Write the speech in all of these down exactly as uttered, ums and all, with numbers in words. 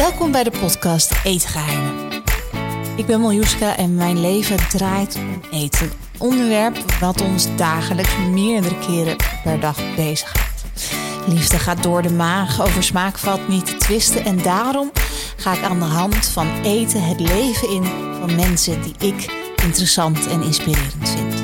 Welkom bij de podcast Eetgeheimen. Ik ben Moljoezka en mijn leven draait om eten. Een onderwerp wat ons dagelijks meerdere keren per dag bezighoudt. Liefde gaat door de maag, over smaak valt niet te twisten. En daarom ga ik aan de hand van eten het leven in van mensen die ik interessant en inspirerend vind.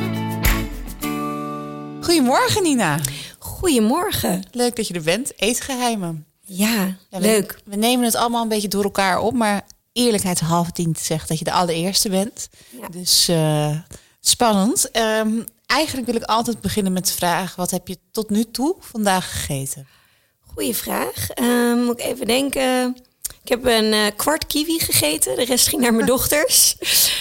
Goedemorgen Nina. Goedemorgen. Leuk dat je er bent. Eetgeheimen. Ja, ja, leuk. We, we nemen het allemaal een beetje door elkaar op, maar eerlijkheidshalve dient te zeggen dat je de allereerste bent. Ja. Dus uh, spannend. Um, eigenlijk wil ik altijd beginnen met de vraag, wat heb je tot nu toe vandaag gegeten? Goeie vraag. Um, moet ik even denken. Ik heb een uh, kwart kiwi gegeten, de rest ging naar mijn dochters.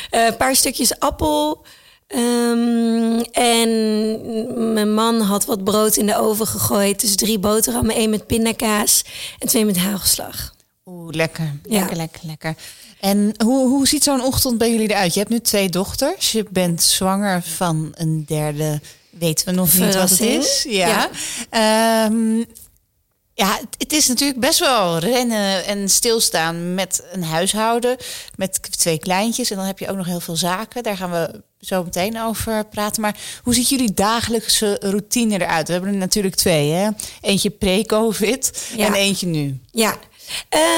Een uh, paar stukjes appel. Um, en mijn man had wat brood in de oven gegooid. Dus drie boterhammen, één met pindakaas en twee met hagelslag. Oeh, lekker. Lekker, ja. lekker, lekker. En hoe, hoe ziet zo'n ochtend bij jullie eruit? Je hebt nu twee dochters. Je bent zwanger van een derde. Weten we nog niet wat het is? Ja. Ja. Um, Ja, het is natuurlijk best wel rennen en stilstaan met een huishouden, met twee kleintjes. En dan heb je ook nog heel veel zaken. Daar gaan we zo meteen over praten. Maar hoe ziet jullie dagelijkse routine eruit? We hebben er natuurlijk twee, hè? Eentje pre-covid ja. en eentje nu. Ja,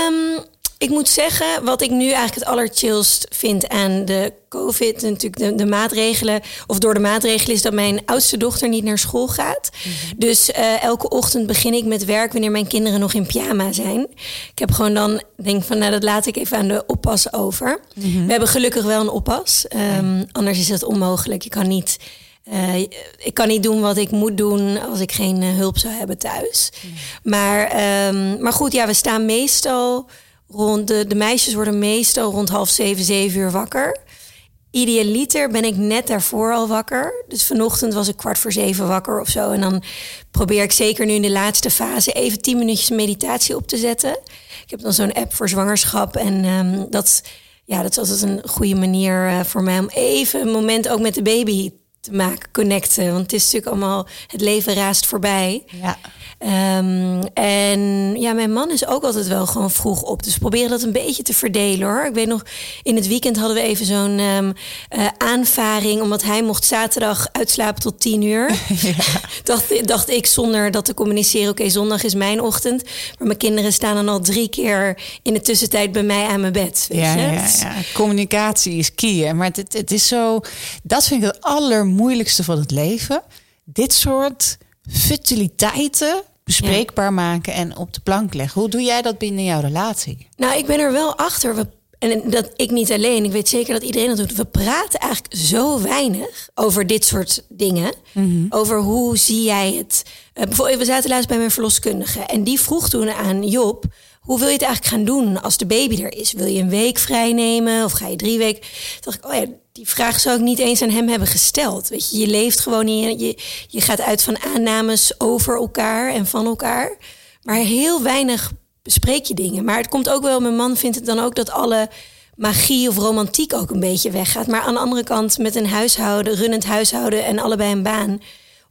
um, ik moet zeggen, wat ik nu eigenlijk het allerchillst vind aan de covid, natuurlijk de, de maatregelen, of door de maatregelen, is dat mijn oudste dochter niet naar school gaat. Mm-hmm. Dus uh, elke ochtend begin ik met werk wanneer mijn kinderen nog in pyjama zijn. Ik heb gewoon dan, denk van, nou dat laat ik even aan de oppas over. Mm-hmm. We hebben gelukkig wel een oppas, um, anders is dat onmogelijk. Ik kan niet... Uh, ik kan niet doen wat ik moet doen als ik geen uh, hulp zou hebben thuis. Mm-hmm. Maar, um, maar goed, ja, we staan meestal rond de, de meisjes worden meestal rond half zeven, zeven uur wakker. Idealiter ben ik net daarvoor al wakker. Dus vanochtend was ik kwart voor zeven wakker of zo. En dan probeer ik zeker nu in de laatste fase even tien minuutjes meditatie op te zetten. Ik heb dan zo'n app voor zwangerschap. En um, dat, ja, dat is altijd een goede manier uh, voor mij om even een moment ook met de baby te maken, connecten. Want het is natuurlijk allemaal, het leven raast voorbij. Ja. Um, en ja, mijn man is ook altijd wel gewoon vroeg op. Dus we proberen dat een beetje te verdelen, hoor. Ik weet nog, in het weekend hadden we even zo'n um, uh, aanvaring, omdat hij mocht zaterdag uitslapen tot tien uur. Ja. dacht, dacht ik, zonder dat te communiceren, oké, okay, zondag is mijn ochtend. Maar mijn kinderen staan dan al drie keer in de tussentijd bij mij aan mijn bed. Weet ja, je? Ja, ja, communicatie is key, hè? Maar het, het is zo, dat vind ik het allermoeilijkste van het leven. Dit soort futiliteiten bespreekbaar maken en op de plank leggen. Hoe doe jij dat binnen jouw relatie? Nou, ik ben er wel achter. We, en dat ik niet alleen. Ik weet zeker dat iedereen dat doet. We praten eigenlijk zo weinig over dit soort dingen. Mm-hmm. Over hoe zie jij het? Uh, we zaten laatst bij mijn verloskundige. En die vroeg toen aan Job, hoe wil je het eigenlijk gaan doen als de baby er is? Wil je een week vrij nemen of ga je drie weken? Toen dacht ik, oh ja, die vraag zou ik niet eens aan hem hebben gesteld. Weet je, je leeft gewoon in, je, je gaat uit van aannames over elkaar en van elkaar. Maar heel weinig bespreek je dingen. Maar het komt ook wel, mijn man vindt het dan ook dat alle magie of romantiek ook een beetje weggaat. Maar aan de andere kant, met een huishouden, runnend huishouden en allebei een baan,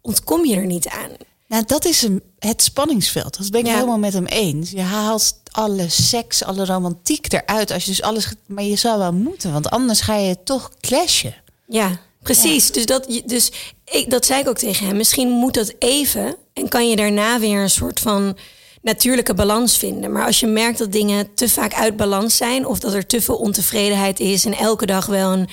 ontkom je er niet aan. Nou, dat is een, het spanningsveld. Dat ben ik ja. helemaal met hem eens. Je haalt alle seks, alle romantiek eruit. Als je dus alles, maar je zou wel moeten, want anders ga je toch clashen. Ja, precies. Ja. Dus, dat, dus ik, dat zei ik ook tegen hem. Misschien moet dat even en kan je daarna weer een soort van natuurlijke balans vinden. Maar als je merkt dat dingen te vaak uit balans zijn, of dat er te veel ontevredenheid is en elke dag wel een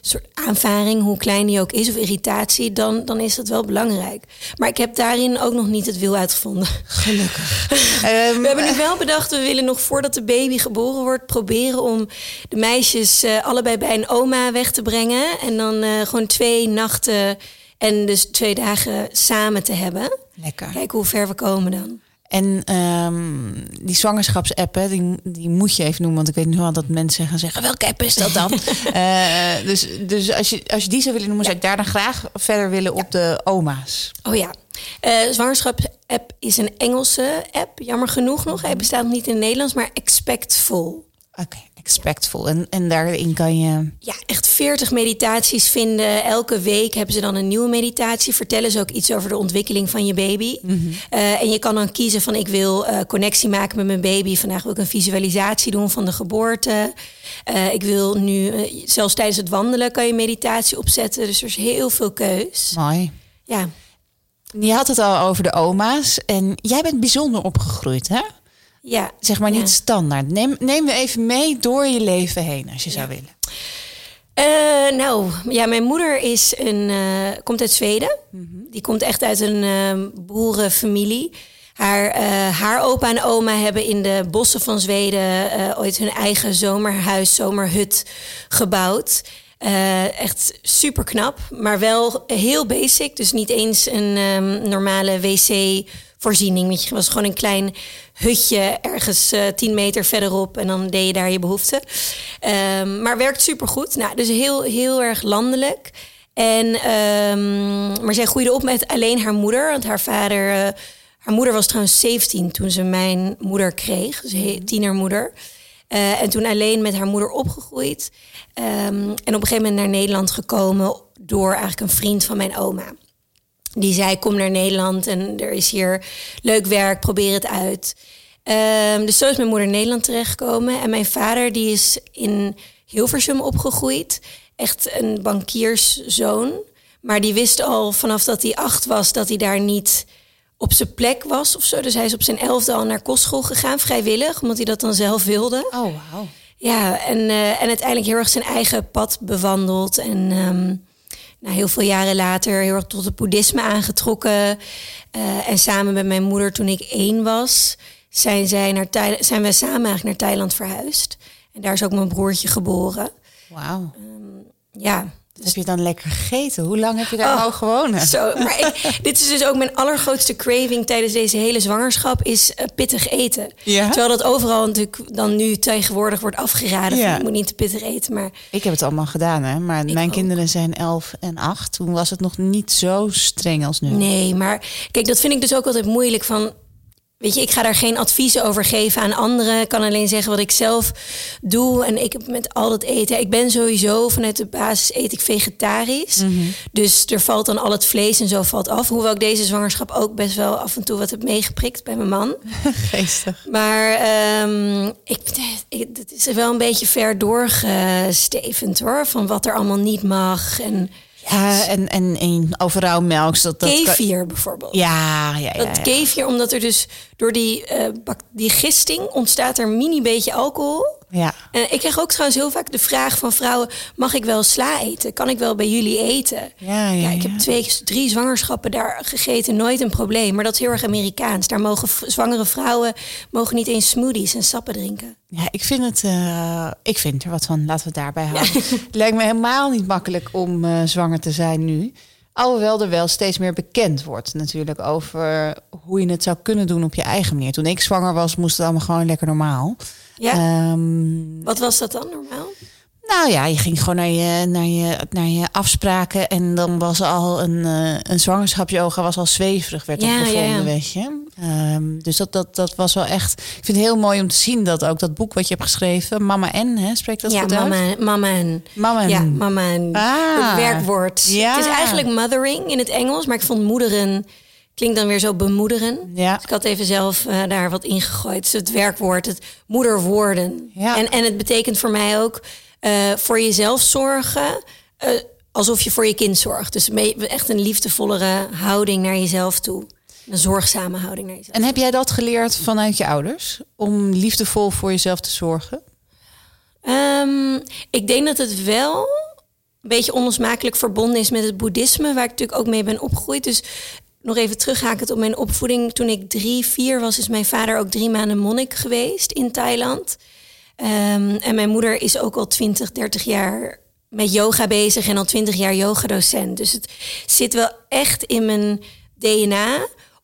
soort aanvaring, hoe klein die ook is, of irritatie, dan, dan is dat wel belangrijk. Maar ik heb daarin ook nog niet het wiel uitgevonden. Gelukkig. um, we hebben nu wel bedacht, we willen nog voordat de baby geboren wordt proberen om de meisjes uh, allebei bij een oma weg te brengen. En dan uh, gewoon twee nachten en dus twee dagen samen te hebben. Lekker. Kijken hoe ver we komen dan. En um, die zwangerschaps-app, hè, die, die moet je even noemen. Want ik weet nu al dat mensen gaan zeggen, welke app is dat dan? uh, dus dus als, je, als je die zou willen noemen, ja. zou ik daar dan graag verder willen ja. op de oma's. Oh ja, uh, zwangerschaps-app is een Engelse app. Jammer genoeg nog. Hij bestaat nog niet in het Nederlands, maar Expectful. Oké, okay, Expectful. En, en daarin kan je... Ja, echt veertig meditaties vinden. Elke week hebben ze dan een nieuwe meditatie. Vertellen ze ook iets over de ontwikkeling van je baby. Mm-hmm. Uh, en je kan dan kiezen van ik wil uh, connectie maken met mijn baby. Vandaag wil ik een visualisatie doen van de geboorte. Uh, ik wil nu, uh, zelfs tijdens het wandelen kan je meditatie opzetten. Dus er is heel veel keus. Mooi. Ja. Je had het al over de oma's. En jij bent bijzonder opgegroeid, hè? Ja, zeg maar niet ja. standaard. Neem, neem we even mee door je leven heen, als je ja. zou willen. Uh, nou, ja, mijn moeder is een, uh, komt uit Zweden. Mm-hmm. Die komt echt uit een uh, boerenfamilie. Haar, uh, haar opa en oma hebben in de bossen van Zweden uh, ooit hun eigen zomerhuis, zomerhut gebouwd. Uh, echt super knap, maar wel heel basic. Dus niet eens een um, normale wc-voorziening. Het was gewoon een klein hutje ergens uh, tien meter verderop. En dan deed je daar je behoeften. Um, maar werkt supergoed. Nou, dus heel, heel erg landelijk. En, um, maar zij groeide op met alleen haar moeder. Want haar vader... Uh, haar moeder was trouwens zeventien toen ze mijn moeder kreeg. Dus he- tienermoeder. Uh, en toen alleen met haar moeder opgegroeid. Um, en op een gegeven moment naar Nederland gekomen door eigenlijk een vriend van mijn oma. Die zei, kom naar Nederland en er is hier leuk werk, probeer het uit. Um, dus zo is mijn moeder in Nederland terechtgekomen. En mijn vader die is in Hilversum opgegroeid. Echt een bankierszoon. Maar die wist al vanaf dat hij acht was dat hij daar niet... op zijn plek was of zo. Dus hij is op zijn elfde al naar kostschool gegaan, vrijwillig, omdat hij dat dan zelf wilde. Oh, wow. Ja, en, uh, en uiteindelijk heel erg zijn eigen pad bewandeld. En um, nou, heel veel jaren later heel erg tot het boeddhisme aangetrokken. Uh, en samen met mijn moeder, toen ik één was, zijn, zij naar Thail- zijn wij samen eigenlijk naar Thailand verhuisd. En daar is ook mijn broertje geboren. Wauw. Um, ja. Dus heb je dan lekker gegeten? Hoe lang heb je daar oh, al gewoond? Zo, maar ik, dit is dus ook mijn allergrootste craving tijdens deze hele zwangerschap, is uh, pittig eten. Ja? Terwijl dat overal natuurlijk dan nu tegenwoordig wordt afgeraden. Ja. Van, je moet niet te pittig eten. Maar ik heb het allemaal gedaan, hè? Maar mijn ook. kinderen zijn elf en acht. Toen was het nog niet zo streng als nu. Nee, maar kijk, dat vind ik dus ook altijd moeilijk van... Weet je, ik ga daar geen advies over geven aan anderen. Ik kan alleen zeggen wat ik zelf doe. En ik heb met al dat eten... Ik ben sowieso vanuit de basis eet ik vegetarisch. Mm-hmm. Dus er valt dan al het vlees en zo valt af. Hoewel ik deze zwangerschap ook best wel af en toe wat heb meegeprikt bij mijn man. Geestig. Maar um, ik, ik, het is wel een beetje ver doorgestevend hoor. Van wat er allemaal niet mag en... Ja, en, en, en overal melk. Dat, dat kefir bijvoorbeeld. Ja, ja, ja. Dat ja. kefir, omdat er dus door die, uh, bak- die gisting ontstaat er een mini beetje alcohol. Ja. En ik kreeg ook trouwens heel vaak de vraag van vrouwen... mag ik wel sla eten? Kan ik wel bij jullie eten? Ja, ja, ja, ik ja. heb twee, drie zwangerschappen daar gegeten. Nooit een probleem, maar dat is heel erg Amerikaans. Daar mogen v- zwangere vrouwen mogen niet eens smoothies en sappen drinken. Ja, ik vind het... Uh, ik vind er wat van. Laten we het daarbij houden. Ja. Het lijkt me helemaal niet makkelijk om uh, zwanger te zijn nu. Alhoewel er wel steeds meer bekend wordt natuurlijk... over hoe je het zou kunnen doen op je eigen manier. Toen ik zwanger was, moest het allemaal gewoon lekker normaal... Ja? Um, Wat was dat dan normaal? Nou ja, je ging gewoon naar je, naar je, naar je afspraken. En dan was al een, uh, een zwangerschapsyoga was al zweverig, werd ja, gevonden, ja, ja. weet je. Um, dus dat, dat, dat was wel echt... Ik vind het heel mooi om te zien dat ook dat boek wat je hebt geschreven. Mama en, hè? Spreekt dat ja, goed mama, uit? Mama en. Mama en. Ja, mama en. Ah, het werkwoord. Ja. Het is eigenlijk mothering in het Engels. Maar ik vond moederen... Klinkt dan weer zo bemoederen. Ja. Dus ik had even zelf uh, daar wat ingegooid. Dus het werkwoord, het moederwoorden. Ja. En, en het betekent voor mij ook uh, voor jezelf zorgen... Uh, alsof je voor je kind zorgt. Dus echt een liefdevollere houding naar jezelf toe. Een zorgzame houding naar jezelf. En heb jij dat geleerd vanuit je ouders? Om liefdevol voor jezelf te zorgen? Um, ik denk dat het wel... een beetje onlosmakelijk verbonden is met het boeddhisme... waar ik natuurlijk ook mee ben opgegroeid. Dus... Nog even terughakend op mijn opvoeding. Toen ik drie, vier was, is mijn vader ook drie maanden monnik geweest in Thailand. Um, en mijn moeder is ook al twintig, dertig jaar met yoga bezig en al twintig jaar yogadocent. Dus het zit wel echt in mijn D N A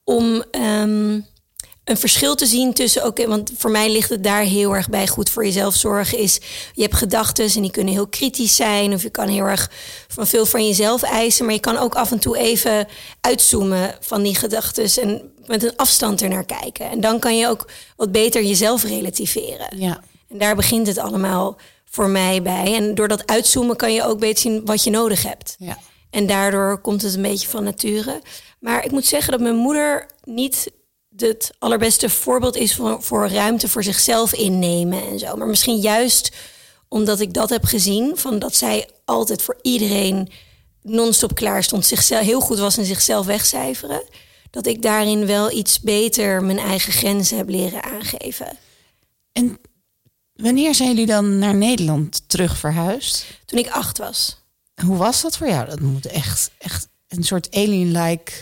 om um, een verschil te zien tussen... Okay, want voor mij ligt het daar heel erg bij. Goed voor jezelf zorgen is, je hebt gedachtes en die kunnen heel kritisch zijn. Of je kan heel erg van veel van jezelf eisen. Maar je kan ook af en toe even uitzoomen van die gedachtes. En met een afstand ernaar kijken. En dan kan je ook wat beter jezelf relativeren. Ja. En daar begint het allemaal voor mij bij. En door dat uitzoomen kan je ook beter zien wat je nodig hebt. Ja. En daardoor komt het een beetje van nature. Maar ik moet zeggen dat mijn moeder niet het allerbeste voorbeeld is voor, voor ruimte voor zichzelf innemen en zo. Maar misschien juist omdat ik dat heb gezien, van dat zij altijd voor iedereen non-stop klaar stond, zichzelf heel goed was in zichzelf wegcijferen, dat ik daarin wel iets beter mijn eigen grenzen heb leren aangeven. En wanneer zijn jullie dan naar Nederland terug verhuisd? Toen ik acht was. Hoe was dat voor jou? Dat moet echt, echt een soort alien-like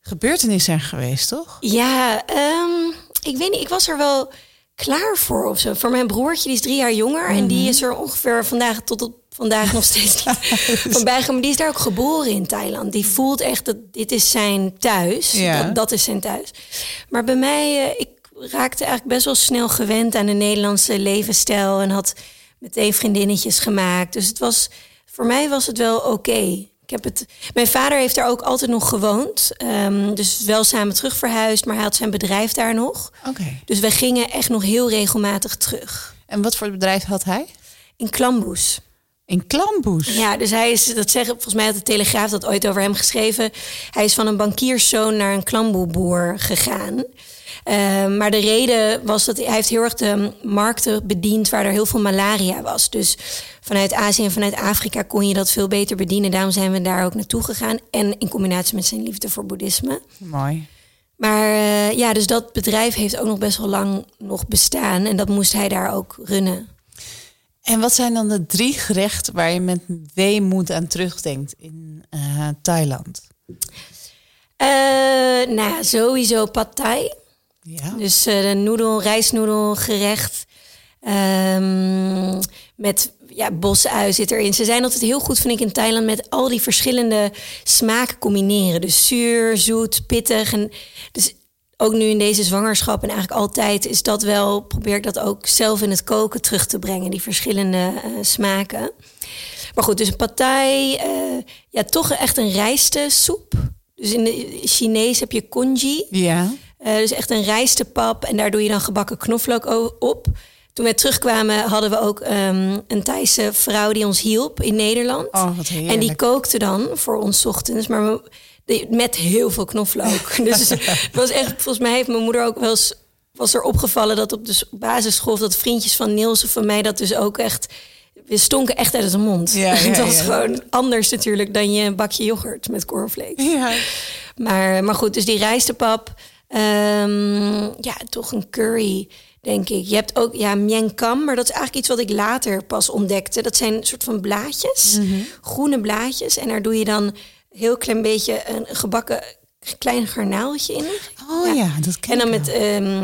gebeurtenis zijn geweest, toch? Ja, um, ik weet niet. Ik was er wel klaar voor of zo. Voor mijn broertje, die is drie jaar jonger. Mm-hmm. En die is er ongeveer vandaag tot op vandaag nog steeds van bijgekomen. Maar die is daar ook geboren in Thailand. Die voelt echt dat dit is zijn thuis. Ja. Dat, dat is zijn thuis. Maar bij mij, uh, ik raakte eigenlijk best wel snel gewend aan de Nederlandse levensstijl. En had meteen vriendinnetjes gemaakt. Dus het was... Voor mij was het wel oké. Okay. Ik heb het. Mijn vader heeft daar ook altijd nog gewoond. Um, dus wel samen terug verhuisd, maar hij had zijn bedrijf daar nog. Okay. Dus wij gingen echt nog heel regelmatig terug. En wat voor bedrijf had hij? In Klamboes. In Klamboes? Ja, dus hij is, dat zeggen, volgens mij had de Telegraaf dat ooit over hem geschreven. Hij is van een bankierszoon naar een klamboeboer gegaan. Uh, maar de reden was dat hij heeft heel erg de markten bediend waar er heel veel malaria was. Dus vanuit Azië en vanuit Afrika kon je dat veel beter bedienen. Daarom zijn we daar ook naartoe gegaan. En in combinatie met zijn liefde voor boeddhisme. Mooi. Maar uh, ja, dus dat bedrijf heeft ook nog best wel lang nog bestaan. En dat moest hij daar ook runnen. En wat zijn dan de drie gerechten waar je met weemoed aan terugdenkt in uh, Thailand? Uh, nou, sowieso pad thai. Ja. Dus uh, de noedel, rijstnoedelgerecht um, met ja, bosui zit erin. Ze zijn altijd heel goed, vind ik, in Thailand met al die verschillende smaken combineren. Dus zuur, zoet, pittig. En dus ook nu in deze zwangerschap en eigenlijk altijd is dat wel... probeer ik dat ook zelf in het koken terug te brengen, die verschillende uh, smaken. Maar goed, dus een pad thai, uh, ja, toch echt een rijstsoep. Dus in de Chinees heb je congee. Ja. Uh, dus echt een rijstepap en daar doe je dan gebakken knoflook op. Toen wij terugkwamen hadden we ook um, een Thaise vrouw die ons hielp in Nederland. Oh, wat heerlijk. En die kookte dan voor ons ochtends, maar we, met heel veel knoflook. Dus het was echt, volgens mij heeft mijn moeder ook wel eens, was er opgevallen dat op de basisschool, dat vriendjes van Niels of van mij dat dus ook echt... We stonken echt uit het mond. Ja, ja, dat is ja. Gewoon anders natuurlijk dan je een bakje yoghurt met cornflakes. Ja. Maar, maar goed, dus die rijstepap... Um, ja, toch een curry, denk ik. Je hebt ook, ja, mien kam, maar dat is eigenlijk iets wat ik later pas ontdekte. Dat zijn een soort van blaadjes, mm-hmm. groene blaadjes. En daar doe je dan een heel klein beetje een gebakken klein garnaaltje in. Oh ja, ja dat ken ik. En dan met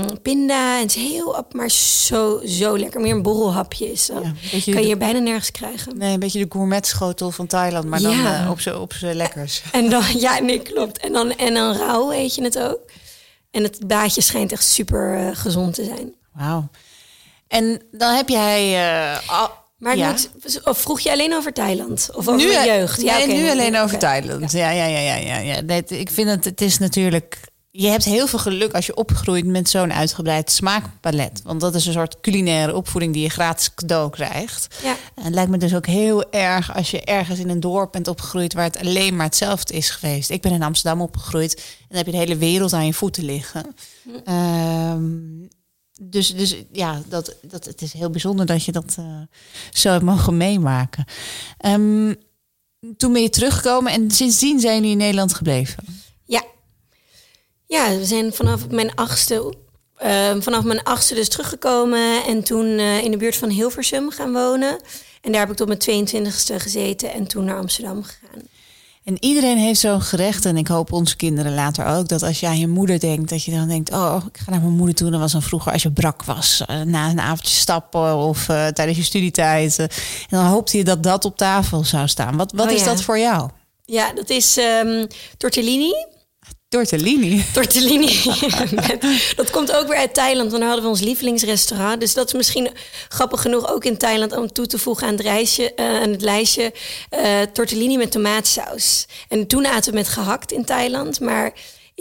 um, pinda. En het is heel, maar zo, zo lekker. Meer een borrelhapje is dat. Ja, kan je de, er bijna nergens krijgen. Nee, een beetje de gourmetschotel van Thailand, maar ja. dan uh, op z'n op z'n lekkers. En dan, ja, nee, klopt. En dan, en dan rauw eet je het ook. En het blaadje schijnt echt super uh, gezond te zijn. Wauw. En dan heb jij... Uh, al, maar ja. moet, of vroeg je alleen over Thailand? Of over nu, de jeugd? Ja, nee, okay, nu alleen over Thailand. Ja, ja, ja, ja, ja, ja. Nee, ik vind het, het is natuurlijk... Je hebt heel veel geluk als je opgroeit met zo'n uitgebreid smaakpalet. Want dat is een soort culinaire opvoeding die je gratis cadeau krijgt. Ja. En het lijkt me dus ook heel erg als je ergens in een dorp bent opgegroeid waar het alleen maar hetzelfde is geweest. Ik ben in Amsterdam opgegroeid en dan heb je de hele wereld aan je voeten liggen. Hm. Um, dus, dus ja, dat, dat, het is heel bijzonder dat je dat uh, zo hebt mogen meemaken. Um, toen ben je teruggekomen en sindsdien zijn jullie in Nederland gebleven. Ja. Ja, we zijn vanaf mijn achtste, uh, vanaf mijn achtste dus teruggekomen. En toen uh, in de buurt van Hilversum gaan wonen. En daar heb ik tot mijn tweeëntwintigste gezeten en toen naar Amsterdam gegaan. En iedereen heeft zo'n gerecht. En ik hoop onze kinderen later ook. Dat als je aan je moeder denkt, dat je dan denkt... oh, ik ga naar mijn moeder toe. En dat was dan vroeger als je brak was. Uh, na een avondje stappen of uh, tijdens je studietijd. Uh, en dan hoopte je dat dat op tafel zou staan. Wat, wat oh, is ja. dat voor jou? Ja, dat is um, tortellini... Tortellini. Tortellini. Dat komt ook weer uit Thailand, want daar hadden we ons lievelingsrestaurant. Dus dat is misschien grappig genoeg ook in Thailand om toe te voegen aan het, reisje, uh, aan het lijstje. Uh, tortellini met tomaatsaus. En toen aten we met gehakt in Thailand, maar...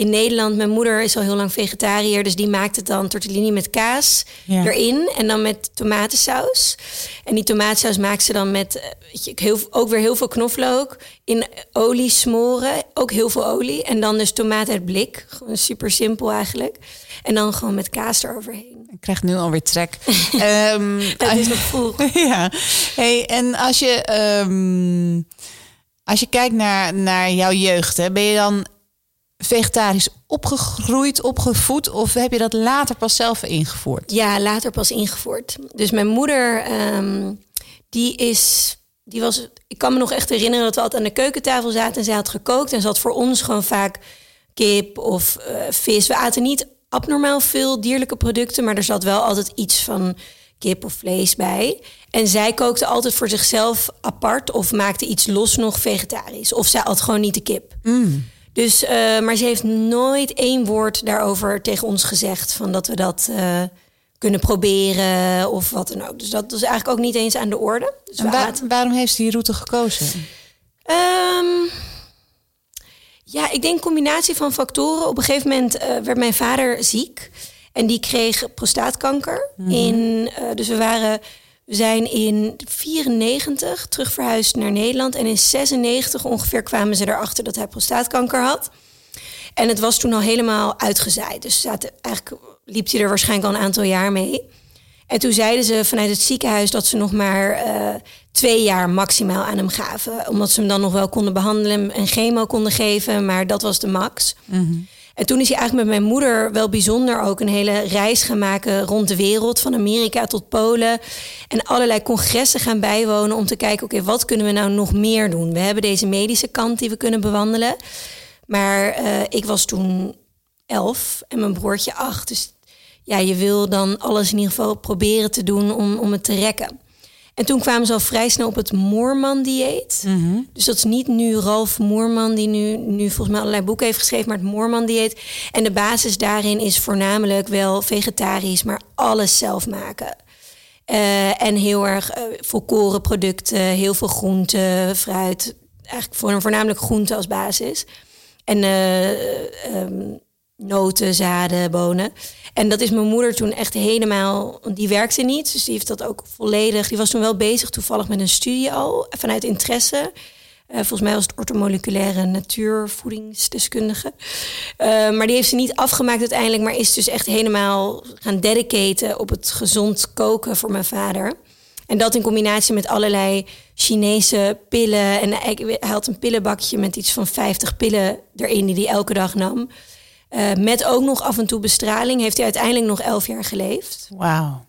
in Nederland, mijn moeder is al heel lang vegetariër, dus die maakt het dan tortellini met kaas ja. erin en dan met tomatensaus. En die tomatensaus maakt ze dan met weet je, heel, ook weer heel veel knoflook in olie smoren, ook heel veel olie en dan dus tomaat uit blik, gewoon super simpel eigenlijk. En dan gewoon met kaas eroverheen. Ik krijg nu alweer trek. um, Dat is nog vroeg. Ja. Hey, en als je um, als je kijkt naar naar jouw jeugd, hè, ben je dan vegetarisch opgegroeid, opgevoed? Of heb je dat later pas zelf ingevoerd? Ja, later pas ingevoerd. Dus mijn moeder, um, die is... die was. Ik kan me nog echt herinneren dat we altijd aan de keukentafel zaten en zij had gekookt. En ze had voor ons gewoon vaak kip of uh, vis. We aten niet abnormaal veel dierlijke producten, maar er zat wel altijd iets van kip of vlees bij. En zij kookte altijd voor zichzelf apart of maakte iets los nog vegetarisch. Of zij at gewoon niet de kip. Mm. Dus, uh, maar ze heeft nooit één woord daarover tegen ons gezegd van dat we dat uh, kunnen proberen of wat dan ook. Dus dat was eigenlijk ook niet eens aan de orde. Dus en waar, waarom heeft ze die route gekozen? Um, ja, ik denk een combinatie van factoren. Op een gegeven moment uh, werd mijn vader ziek en die kreeg prostaatkanker. Mm-hmm. In, uh, dus we waren, we zijn in vierennegentig terug verhuisd naar Nederland en in zesennegentig ongeveer kwamen ze erachter dat hij prostaatkanker had. En het was toen al helemaal uitgezaaid. Dus zaten, eigenlijk liep hij er waarschijnlijk al een aantal jaar mee. En toen zeiden ze vanuit het ziekenhuis dat ze nog maar uh, twee jaar maximaal aan hem gaven. Omdat ze hem dan nog wel konden behandelen en chemo konden geven. Maar dat was de max. Mm-hmm. En toen is hij eigenlijk met mijn moeder wel bijzonder ook een hele reis gaan maken rond de wereld. Van Amerika tot Polen. En allerlei congressen gaan bijwonen om te kijken, oké, okay, wat kunnen we nou nog meer doen? We hebben deze medische kant die we kunnen bewandelen. Maar uh, ik was toen elf en mijn broertje acht. Dus ja, je wil dan alles in ieder geval proberen te doen om, om het te rekken. En toen kwamen ze al vrij snel op het Moormandieet. Mm-hmm. Dus dat is niet nu Ralf Moorman, die nu, nu volgens mij allerlei boeken heeft geschreven, maar het Moormandieet. En de basis daarin is voornamelijk wel vegetarisch, maar alles zelf maken. Uh, en heel erg uh, volkoren producten, heel veel groenten, fruit. Eigenlijk voornamelijk groenten als basis. En uh, um, noten, zaden, bonen. En dat is mijn moeder toen echt helemaal... Die werkte niet, dus die heeft dat ook volledig... Die was toen wel bezig toevallig met een studie al, vanuit interesse. Uh, volgens mij was het orthomoleculaire natuurvoedingsdeskundige. Uh, maar die heeft ze niet afgemaakt uiteindelijk... maar is dus echt helemaal gaan dedicaten op het gezond koken voor mijn vader. En dat in combinatie met allerlei Chinese pillen. En hij had een pillenbakje met iets van vijftig pillen erin die hij elke dag nam. Uh, met ook nog af en toe bestraling heeft hij uiteindelijk nog elf jaar geleefd. Wauw.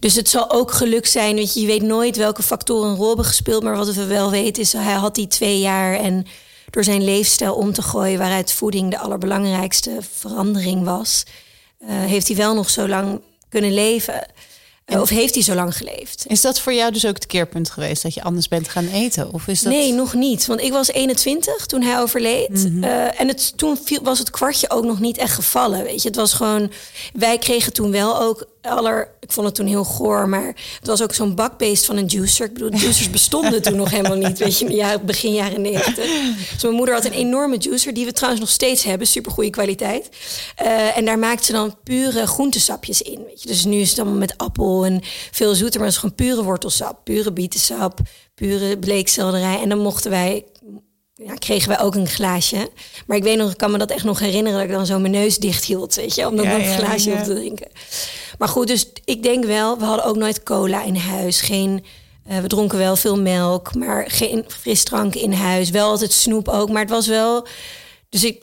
Dus het zal ook geluk zijn, weet je, je weet nooit welke factoren een rol hebben gespeeld. Maar wat we wel weten is, hij had die twee jaar en door zijn leefstijl om te gooien, waaruit voeding de allerbelangrijkste verandering was, uh, heeft hij wel nog zo lang kunnen leven. Of heeft hij zo lang geleefd? Is dat voor jou dus ook het keerpunt geweest? Dat je anders bent gaan eten? Of is dat... Nee, nog niet. Want ik was eenentwintig toen hij overleed. Mm-hmm. Uh, en het, toen viel, was het kwartje ook nog niet echt gevallen. Weet je, het was gewoon... Wij kregen toen wel ook... Aller, ik vond het toen heel goor, maar het was ook zo'n bakbeest van een juicer. Ik bedoel, juicers bestonden toen nog helemaal niet. Weet je, ja, begin jaren negentig. Dus mijn moeder had een enorme juicer, die we trouwens nog steeds hebben. Supergoeie kwaliteit. Uh, en daar maakte ze dan pure groentesapjes in. Weet je. Dus nu is het allemaal met appel en veel zoeter. Maar het is gewoon pure wortelsap, pure bietensap, pure bleekselderij. En dan mochten wij... Ja, kregen wij ook een glaasje. Maar ik weet nog, ik kan me dat echt nog herinneren... dat ik dan zo mijn neus dicht hield, weet je... om dan ja, een ja, glaasje ja. op te drinken. Maar goed, dus ik denk wel... we hadden ook nooit cola in huis. Geen, uh, we dronken wel veel melk, maar geen frisdrank in huis. Wel altijd snoep ook, maar het was wel... Dus ik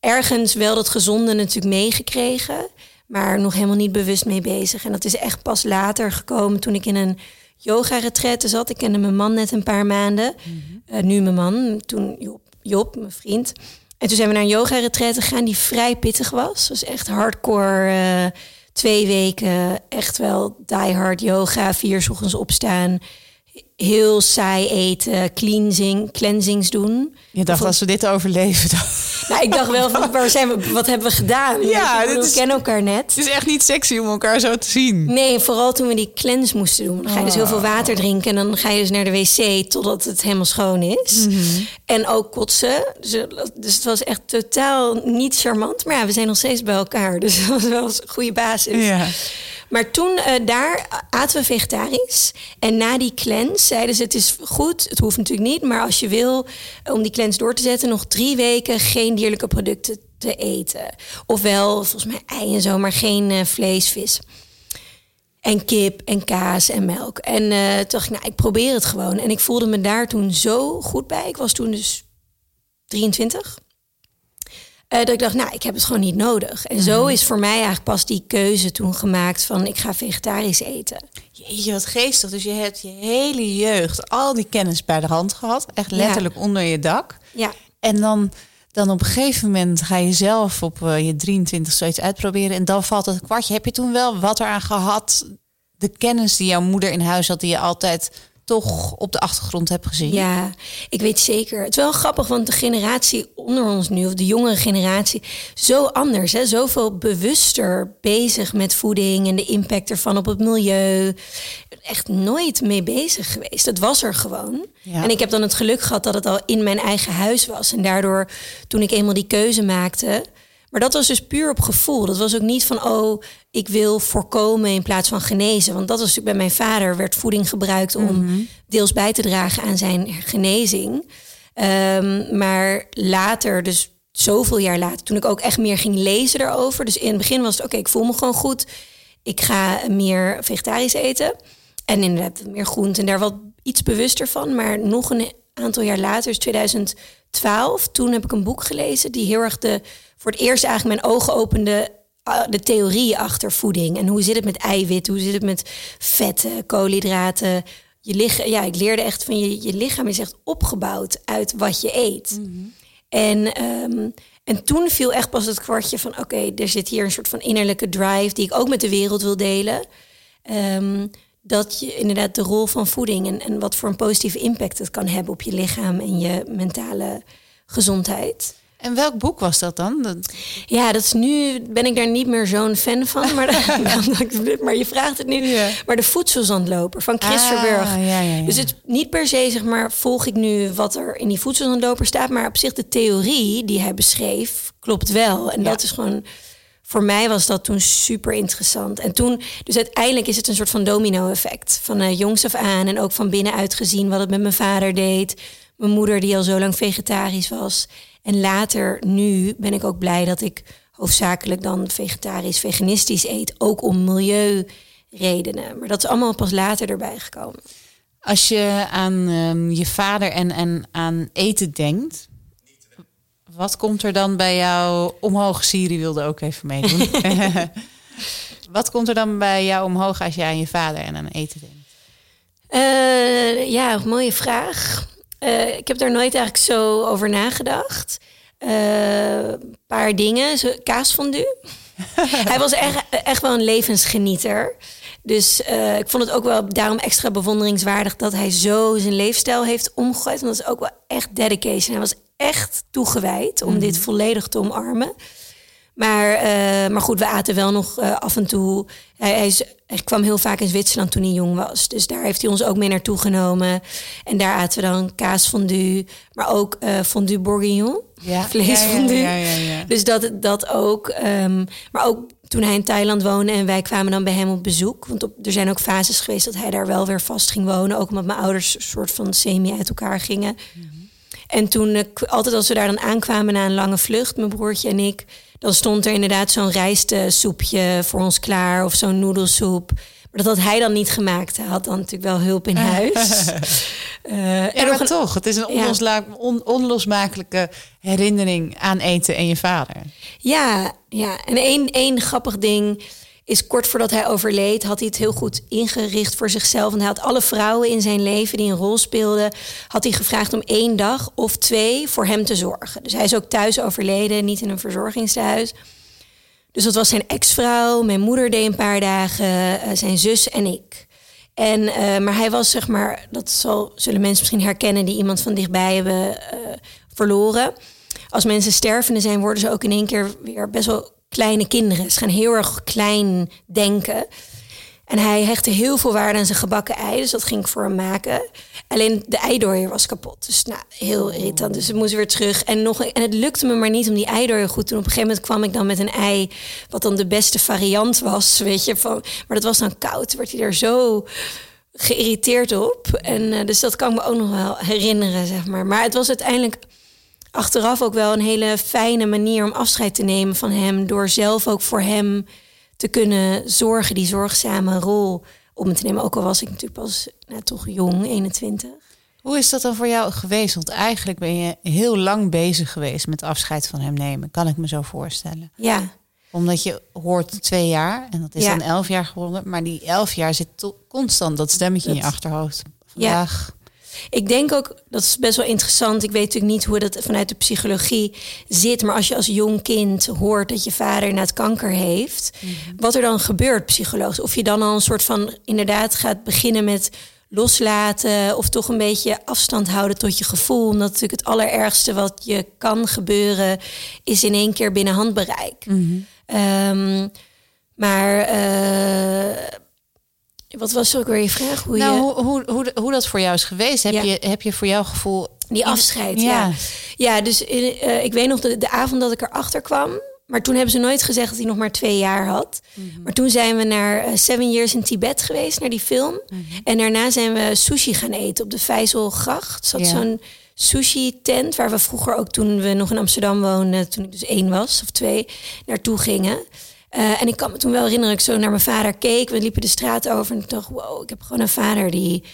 ergens wel dat gezonde natuurlijk meegekregen... maar nog helemaal niet bewust mee bezig. En dat is echt pas later gekomen toen ik in een... yoga-retraite zat. Ik kende mijn man net een paar maanden. Mm-hmm. Uh, nu mijn man, toen Job, Job, mijn vriend. En toen zijn we naar een yoga-retraite gegaan die vrij pittig was. Dus echt hardcore, uh, twee weken echt wel die hard yoga. Vier 's ochtends opstaan, heel saai eten, cleansing, cleansings doen. Je dacht, van, als we dit overleven dan... Nou, ik dacht wel, van, waar zijn we, wat hebben we gedaan? Ja, we kennen elkaar net. Het is echt niet sexy om elkaar zo te zien. Nee, vooral toen we die cleanse moesten doen. Dan ga je dus heel veel water drinken en dan ga je dus naar de wc totdat het helemaal schoon is. Mm-hmm. En ook kotsen. Dus, dus het was echt totaal niet charmant. Maar ja, we zijn nog steeds bij elkaar. Dus dat was wel een goede basis. Ja. Maar toen uh, daar aten we vegetarisch. En na die cleanse zeiden ze, het is goed, het hoeft natuurlijk niet... maar als je wil, om die cleanse door te zetten... nog drie weken geen dierlijke producten te eten. Ofwel, volgens mij, ei en zo, maar geen uh, vlees, vis. En kip en kaas en melk. En uh, toen dacht ik, nou, ik probeer het gewoon. En ik voelde me daar toen zo goed bij. Ik was toen dus drieëntwintig. Uh, dat ik dacht, nou, ik heb het gewoon niet nodig. En zo is voor mij eigenlijk pas die keuze toen gemaakt van... ik ga vegetarisch eten. Jeetje, wat geestig. Dus je hebt je hele jeugd al die kennis bij de hand gehad. Echt letterlijk ja. onder je dak. Ja. En dan, dan op een gegeven moment ga je zelf op uh, je drieëntwintig zoiets uitproberen. En dan valt het kwartje. Heb je toen wel wat eraan gehad? De kennis die jouw moeder in huis had, die je altijd... toch op de achtergrond heb gezien. Ja, ik weet zeker. Het is wel grappig, want de generatie onder ons nu... of de jongere generatie, zo anders. Hè? Zoveel bewuster bezig met voeding... en de impact ervan op het milieu. Echt nooit mee bezig geweest. Dat was er gewoon. Ja. En ik heb dan het geluk gehad dat het al in mijn eigen huis was. En daardoor, toen ik eenmaal die keuze maakte... Maar dat was dus puur op gevoel. Dat was ook niet van, oh, ik wil voorkomen in plaats van genezen. Want dat was natuurlijk bij mijn vader, werd voeding gebruikt om mm-hmm. deels bij te dragen aan zijn genezing. Um, maar later, dus zoveel jaar later, toen ik ook echt meer ging lezen daarover. Dus in het begin was het, oké, okay, ik voel me gewoon goed. Ik ga meer vegetarisch eten. En inderdaad meer groente en daar wat iets bewuster van. Maar nog een aantal jaar later, dus twintig twaalf, toen heb ik een boek gelezen die heel erg de... voor het eerst eigenlijk mijn ogen opende de theorie achter voeding. En hoe zit het met eiwit? Hoe zit het met vetten, koolhydraten? Je lichaam, ja, ik leerde echt van je, je lichaam is echt opgebouwd uit wat je eet. Mm-hmm. En, um, en toen viel echt pas het kwartje van... oké, okay, er zit hier een soort van innerlijke drive... die ik ook met de wereld wil delen. Um, dat je inderdaad de rol van voeding... En, en wat voor een positieve impact het kan hebben op je lichaam... en je mentale gezondheid... En welk boek was dat dan? Dat... Ja, dat is nu ben ik daar niet meer zo'n fan van. Maar, maar je vraagt het nu. Ja. Maar de Voedselzandloper van Chris ah, Verburg. Ja, ja, ja. Dus het is niet per se, zeg maar, volg ik nu wat er in die Voedselzandloper staat. Maar op zich de theorie die hij beschreef, klopt wel. En ja. dat is gewoon... Voor mij was dat toen super interessant. En toen, dus uiteindelijk is het een soort van domino-effect. Van uh, jongs af aan en ook van binnenuit gezien wat het met mijn vader deed. Mijn moeder die al zo lang vegetarisch was... En later, nu, ben ik ook blij dat ik hoofdzakelijk dan vegetarisch, veganistisch eet. Ook om milieuredenen. Maar dat is allemaal pas later erbij gekomen. Als je aan um, je vader en, en aan eten denkt... wat komt er dan bij jou omhoog? Siri wilde ook even meedoen. Wat komt er dan bij jou omhoog als je aan je vader en aan eten denkt? Uh, ja, mooie vraag... Uh, ik heb daar nooit eigenlijk zo over nagedacht. Een uh, paar dingen. Zo, kaasfondue. Hij was echt, echt wel een levensgenieter. Dus uh, ik vond het ook wel daarom extra bewonderingswaardig... dat hij zo zijn leefstijl heeft omgegooid. Want dat is ook wel echt dedication. Hij was echt toegewijd om mm-hmm. dit volledig te omarmen. Maar, uh, maar goed, we aten wel nog uh, af en toe. Hij, hij, is, hij kwam heel vaak in Zwitserland toen hij jong was. Dus daar heeft hij ons ook mee naartoe genomen. En daar aten we dan kaasfondue. Maar ook uh, fondue bourguignon. Ja. Vleesfondue. Ja, ja, ja, ja, ja. Dus dat, dat ook. Um, maar ook toen hij in Thailand woonde en wij kwamen dan bij hem op bezoek. Want op, er zijn ook fases geweest dat hij daar wel weer vast ging wonen. Ook omdat mijn ouders een soort van semi uit elkaar gingen. Mm-hmm. En toen, altijd als we daar dan aankwamen na een lange vlucht, mijn broertje en ik... dan stond er inderdaad zo'n rijstsoepje voor ons klaar... of zo'n noedelsoep. Maar dat had hij dan niet gemaakt. Hij had dan natuurlijk wel hulp in huis. uh, ja, en maar een... toch. Het is een onlosla- ja. on- onlosmakelijke herinnering aan eten en je vader. Ja, ja. En één, één grappig ding is... kort voordat hij overleed had hij het heel goed ingericht voor zichzelf. Want hij had alle vrouwen in zijn leven die een rol speelden... had hij gevraagd om één dag of twee voor hem te zorgen. Dus hij is ook thuis overleden, niet in een verzorgingstehuis. Dus dat was zijn ex-vrouw, mijn moeder deed een paar dagen... zijn zus en ik. En, uh, maar hij was, zeg maar, dat zal, zullen mensen misschien herkennen die iemand van dichtbij hebben uh, verloren. Als mensen stervende zijn, worden ze ook in één keer weer best wel kleine kinderen. Ze gaan heel erg klein denken. En hij hechtte heel veel waarde aan zijn gebakken ei. Dus dat ging ik voor hem maken. Alleen de eidooier was kapot. Dus nou, heel irritant. Dus ik moest weer terug. En, nog, en het lukte me maar niet om die eidooier goed te doen. Op een gegeven moment kwam ik dan met een ei... wat dan de beste variant was, weet je. Van, maar dat was dan koud. Werd hij er zo geïrriteerd op. En uh, dus dat kan ik me ook nog wel herinneren, zeg maar. Maar het was uiteindelijk... achteraf ook wel een hele fijne manier om afscheid te nemen van hem... door zelf ook voor hem te kunnen zorgen, die zorgzame rol op me te nemen. Ook al was ik natuurlijk pas nou, toch jong, eenentwintig. Hoe is dat dan voor jou geweest? Want eigenlijk ben je heel lang bezig geweest met afscheid van hem nemen. Kan ik me zo voorstellen. Ja. Omdat je hoort twee jaar en dat is ja. dan elf jaar geworden. Maar die elf jaar zit to- constant dat stemmetje dat... in je achterhoofd. Vandaag... Ja. Ik denk ook, dat is best wel interessant. Ik weet natuurlijk niet hoe dat vanuit de psychologie zit. Maar als je als jong kind hoort dat je vader na het kanker heeft. Mm-hmm. Wat er dan gebeurt psychologisch. Of je dan al een soort van inderdaad gaat beginnen met loslaten. Of toch een beetje afstand houden tot je gevoel. Omdat natuurlijk het allerergste wat je kan gebeuren. Is in één keer binnen handbereik. Mm-hmm. Um, maar... Uh, Wat was ook weer je vraag? Hoe, nou, je... Hoe, hoe, hoe, hoe dat voor jou is geweest? Heb, ja. je, heb je voor jouw gevoel... Die afscheid, ja. Ja, ja dus uh, ik weet nog de, de avond dat ik erachter kwam. Maar toen hebben ze nooit gezegd dat hij nog maar twee jaar had. Mm-hmm. Maar toen zijn we naar uh, Seven Years in Tibet geweest, naar die film. Mm-hmm. En daarna zijn we sushi gaan eten op de Vijzelgracht. Zat ja. zo'n sushi-tent waar we vroeger ook toen we nog in Amsterdam woonden... toen ik dus één was of twee, naartoe gingen... Uh, en ik kan me toen wel herinneren, ik zo naar mijn vader keek. We liepen de straat over en ik dacht, wow, ik heb gewoon een vader die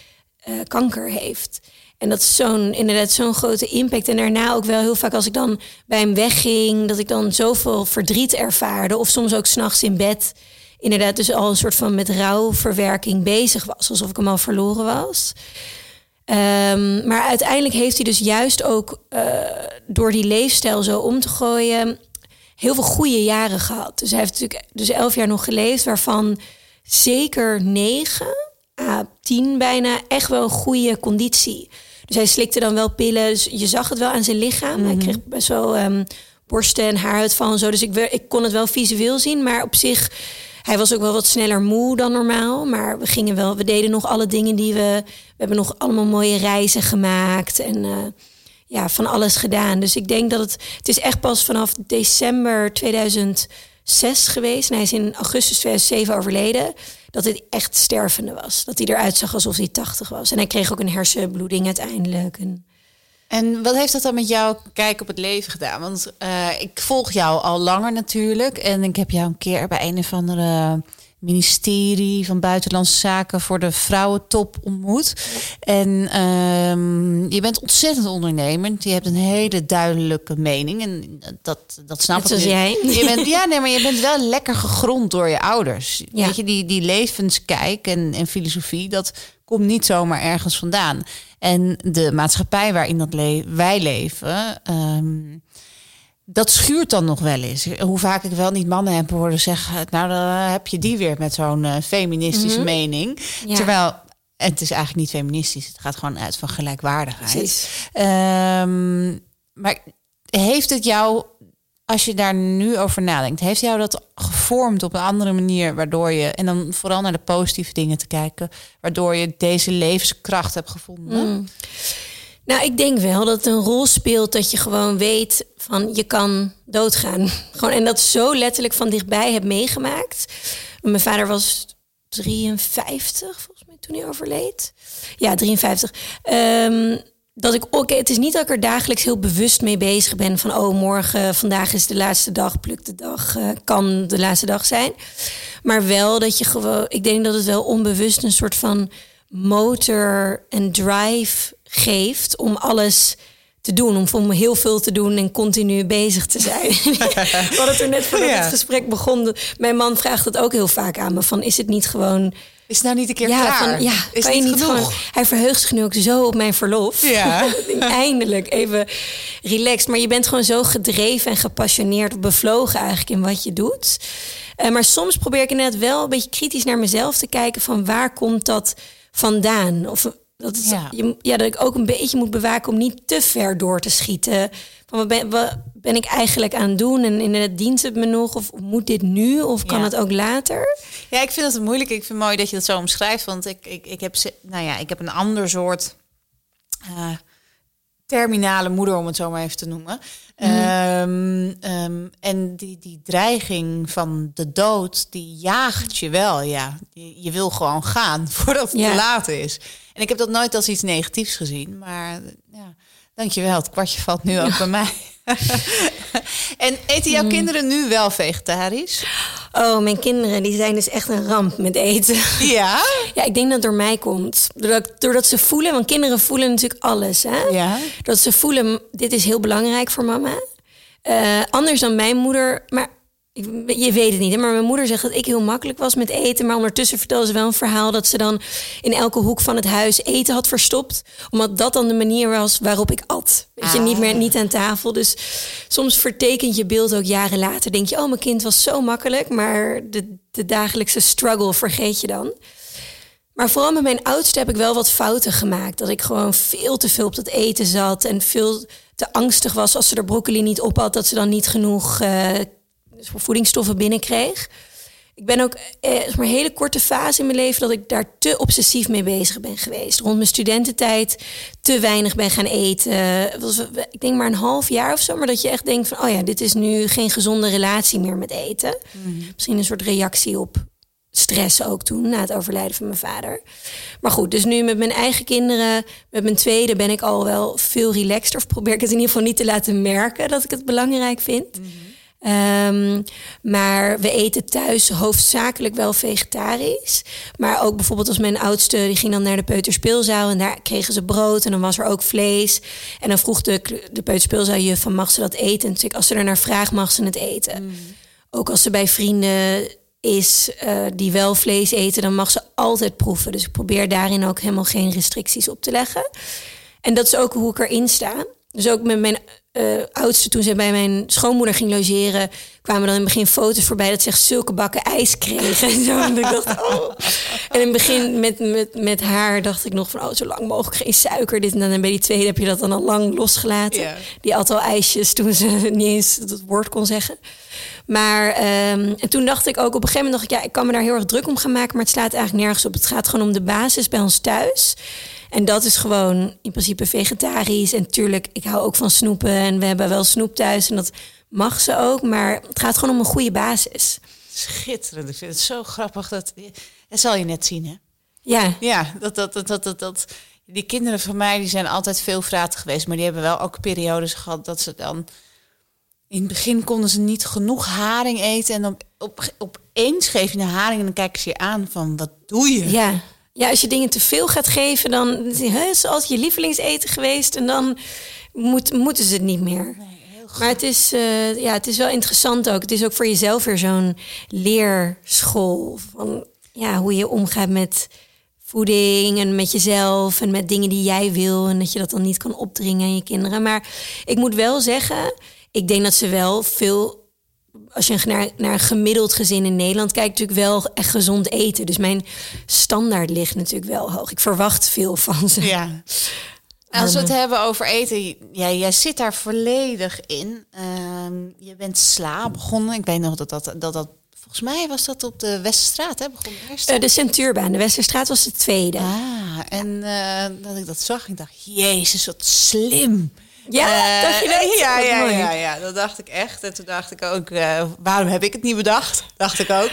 uh, kanker heeft. En dat is zo'n, inderdaad zo'n grote impact. En daarna ook wel heel vaak als ik dan bij hem wegging... dat ik dan zoveel verdriet ervaarde. Of soms ook 's nachts in bed inderdaad dus al een soort van met rouwverwerking bezig was. Alsof ik hem al verloren was. Um, maar uiteindelijk heeft hij dus juist ook uh, door die leefstijl zo om te gooien... heel veel goede jaren gehad. Dus hij heeft natuurlijk dus elf jaar nog geleefd... waarvan zeker negen, à tien bijna... echt wel een goede conditie. Dus hij slikte dan wel pillen. Dus je zag het wel aan zijn lichaam. Mm-hmm. Hij kreeg best wel um, borsten en haaruitval en zo. Dus ik, ik kon het wel visueel zien. Maar op zich, hij was ook wel wat sneller moe dan normaal. Maar we gingen wel, we deden nog alle dingen die we... We hebben nog allemaal mooie reizen gemaakt en... Uh, Ja, van alles gedaan. Dus ik denk dat het... Het is echt pas vanaf december tweeduizend zes geweest. En hij is in augustus tweeduizend zeven overleden. Dat het echt stervende was. Dat hij eruit zag alsof hij tachtig was. En hij kreeg ook een hersenbloeding uiteindelijk. En, en wat heeft dat dan met jouw kijk op het leven gedaan? Want uh, ik volg jou al langer natuurlijk. En ik heb jou een keer bij een of andere... ministerie van Buitenlandse Zaken voor de vrouwentop ontmoet. En uh, je bent ontzettend ondernemend. Je hebt een hele duidelijke mening. En dat, dat snap Net ik zoals jij. Je bent, ja, nee, maar je bent wel lekker gegrond door je ouders. Ja. Weet je, die, die levenskijk en, en filosofie, dat komt niet zomaar ergens vandaan. En de maatschappij waarin dat le- wij leven... Um, dat schuurt dan nog wel eens. Hoe vaak ik wel niet mannen heb horen zeggen... nou, dan heb je die weer met zo'n uh, feministische mm-hmm. mening. Ja. Terwijl, het is eigenlijk niet feministisch. Het gaat gewoon uit van gelijkwaardigheid. Um, maar heeft het jou, als je daar nu over nadenkt... heeft jou dat gevormd op een andere manier... waardoor je, en dan vooral naar de positieve dingen te kijken... waardoor je deze levenskracht hebt gevonden... Mm. Nou, ik denk wel dat het een rol speelt dat je gewoon weet van je kan doodgaan. Gewoon, en dat zo letterlijk van dichtbij heb meegemaakt. Mijn vader was drieënvijftig volgens mij toen hij overleed. Ja, drieënvijftig. Um, dat ik oké, het is niet dat ik er dagelijks heel bewust mee bezig ben van oh morgen, vandaag is de laatste dag, pluk de dag, uh, kan de laatste dag zijn. Maar wel dat je gewoon, ik denk dat het wel onbewust een soort van motor en drive geeft om alles te doen, om voor me heel veel te doen en continu bezig te zijn. We hadden het er net voor ja. het gesprek begon. Mijn man vraagt het ook heel vaak aan me: van is het niet gewoon Is nou niet een keer ja, klaar? Van, ja, is kan je niet genoeg? Gewoon, hij verheugt zich nu ook zo op mijn verlof. Ja. Eindelijk even relaxed. Maar je bent gewoon zo gedreven en gepassioneerd of bevlogen eigenlijk in wat je doet. Uh, maar soms probeer ik inderdaad wel een beetje kritisch naar mezelf te kijken van waar komt dat vandaan? Of dat, het, ja. Je, ja, dat ik ook een beetje moet bewaken om niet te ver door te schieten. Van wat ben, wat ben ik eigenlijk aan het doen? En inderdaad, dient het me nog? Of moet dit nu? Of kan ja. het ook later? Ja, ik vind dat moeilijk. Ik vind het mooi dat je dat zo omschrijft. Want ik, ik, ik, heb, nou ja, ik heb een ander soort uh, terminale moeder, om het zo maar even te noemen. Mm. Um, um, en die, die dreiging van de dood, die jaagt je wel. Ja. Je, je wil gewoon gaan voordat het ja. te laat is. En ik heb dat nooit als iets negatiefs gezien. Maar ja, dankjewel. Het kwartje valt nu ook ja. bij mij. En eten jouw mm. kinderen nu wel vegetarisch? Oh, mijn kinderen die zijn dus echt een ramp met eten. Ja? Ja, ik denk dat het door mij komt. Doordat, doordat ze voelen, want kinderen voelen natuurlijk alles. Hè? Ja. Dat ze voelen, dit is heel belangrijk voor mama. Uh, anders dan mijn moeder, maar je weet het niet, hè? Maar mijn moeder zegt dat ik heel makkelijk was met eten. Maar ondertussen vertelde ze wel een verhaal dat ze dan in elke hoek van het huis eten had verstopt. Omdat dat dan de manier was waarop ik at. Weet je, ah. niet meer niet aan tafel. Dus soms vertekent je beeld ook jaren later. Denk je, oh, mijn kind was zo makkelijk. Maar de, de dagelijkse struggle vergeet je dan. Maar vooral met mijn oudste heb ik wel wat fouten gemaakt. Dat ik gewoon veel te veel op dat eten zat. En veel te angstig was als ze er broccoli niet op had. Dat ze dan niet genoeg Uh, voedingsstoffen binnenkreeg. Ik ben ook eh, een hele korte fase in mijn leven dat ik daar te obsessief mee bezig ben geweest. Rond mijn studententijd te weinig ben gaan eten. Was, ik denk maar een half jaar of zo. Maar dat je echt denkt van, oh ja, dit is nu geen gezonde relatie meer met eten. Mm. Misschien een soort reactie op stress ook toen, na het overlijden van mijn vader. Maar goed, dus nu met mijn eigen kinderen, met mijn tweede ben ik al wel veel relaxter. Of probeer ik het in ieder geval niet te laten merken dat ik het belangrijk vind. Mm. Um, maar we eten thuis hoofdzakelijk wel vegetarisch. Maar ook bijvoorbeeld als mijn oudste, die ging dan naar de peuterspeelzaal en daar kregen ze brood en dan was er ook vlees. En dan vroeg de, de peuterspeelzaaljuf van, mag ze dat eten? Dus ik, als ze er naar vraagt, mag ze het eten. Mm. Ook als ze bij vrienden is uh, die wel vlees eten, dan mag ze altijd proeven. Dus ik probeer daarin ook helemaal geen restricties op te leggen. En dat is ook hoe ik erin sta. Dus ook met mijn Uh, oudste, toen ze bij mijn schoonmoeder ging logeren, kwamen dan in het begin foto's voorbij dat ze echt zulke bakken ijs kregen. En, zo, en ik dacht, oh. En in het begin met, met, met haar dacht ik nog van, oh, zo lang mogelijk geen suiker. Dit en dan. En bij die tweede heb je dat dan al lang losgelaten. Yeah. Die at al ijsjes toen ze niet eens het woord kon zeggen. Maar um, en toen dacht ik ook, op een gegeven moment dacht ik, ja, ik kan me daar heel erg druk om gaan maken, maar het slaat eigenlijk nergens op. Het gaat gewoon om de basis bij ons thuis. En dat is gewoon in principe vegetarisch. En tuurlijk, ik hou ook van snoepen. En we hebben wel snoep thuis. En dat mag ze ook. Maar het gaat gewoon om een goede basis. Schitterend. Ik vind het zo grappig. Dat, dat zal je net zien, hè? Ja. Ja, dat, dat, dat, dat, dat, dat. Die kinderen van mij die zijn altijd veel vratig geweest. Maar die hebben wel ook periodes gehad dat ze dan, in het begin konden ze niet genoeg haring eten. En dan op, op, opeens geef je een haring en dan kijken ze je aan van, wat doe je? Ja. Ja, als je dingen te veel gaat geven, dan is het altijd je lievelingseten geweest. En dan moet, moeten ze het niet meer. Nee, heel goed. Maar het is, uh, ja, het is wel interessant ook. Het is ook voor jezelf weer zo'n leerschool. Van, ja, hoe je omgaat met voeding en met jezelf en met dingen die jij wil. En dat je dat dan niet kan opdringen aan je kinderen. Maar ik moet wel zeggen, ik denk dat ze wel veel, als je naar, naar een gemiddeld gezin in Nederland kijkt, natuurlijk wel echt gezond eten. Dus mijn standaard ligt natuurlijk wel hoog. Ik verwacht veel van ze. Ja. Als we het hebben over eten, ja, jij zit daar volledig in. Um, je bent Sla begonnen. Ik weet nog dat dat, dat dat, volgens mij was dat op de Westerstraat, hè? Begon eerst. Uh, de Centuurbaan. De Westerstraat was de tweede. Ah, en uh, dat ik dat zag, ik dacht, jezus, wat slim. Ja, uh, dacht je dat? Ja, ja, ja, ja, ja, dat dacht ik echt. En toen dacht ik ook, uh, waarom heb ik het niet bedacht? Dacht ik ook.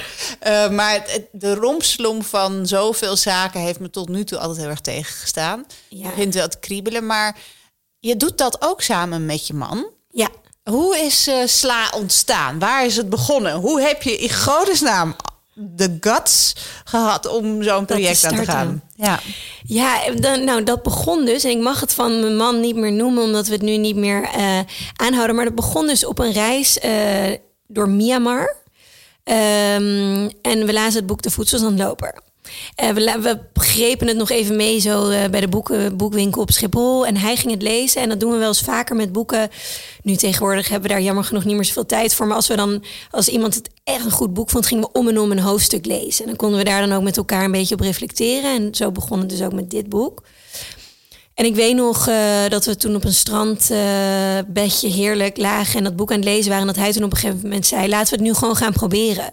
Uh, maar het, de rompslom van zoveel zaken heeft me tot nu toe altijd heel erg tegengestaan. Ja. Ik vind wel te kriebelen, maar je doet dat ook samen met je man. Ja. Hoe is uh, Sla ontstaan? Waar is het begonnen? Hoe heb je in godesnaam de guts gehad om zo'n project te aan te gaan? Ja, ja dan, nou, dat begon dus. En ik mag het van mijn man niet meer noemen, omdat we het nu niet meer uh, aanhouden. Maar dat begon dus op een reis uh, door Myanmar. Um, en we lazen het boek De Voedselzandloper. Uh, we, we grepen het nog even mee zo uh, bij de boeken, boekwinkel op Schiphol. En hij ging het lezen. En dat doen we wel eens vaker met boeken. Nu tegenwoordig hebben we daar jammer genoeg niet meer zoveel tijd voor. Maar als we dan, als iemand het echt een goed boek vond, gingen we om en om een hoofdstuk lezen. En dan konden we daar dan ook met elkaar een beetje op reflecteren. En zo begon het dus ook met dit boek. En ik weet nog uh, dat we toen op een strandbedje uh, heerlijk lagen en dat boek aan het lezen waren. En dat hij toen op een gegeven moment zei, laten we het nu gewoon gaan proberen.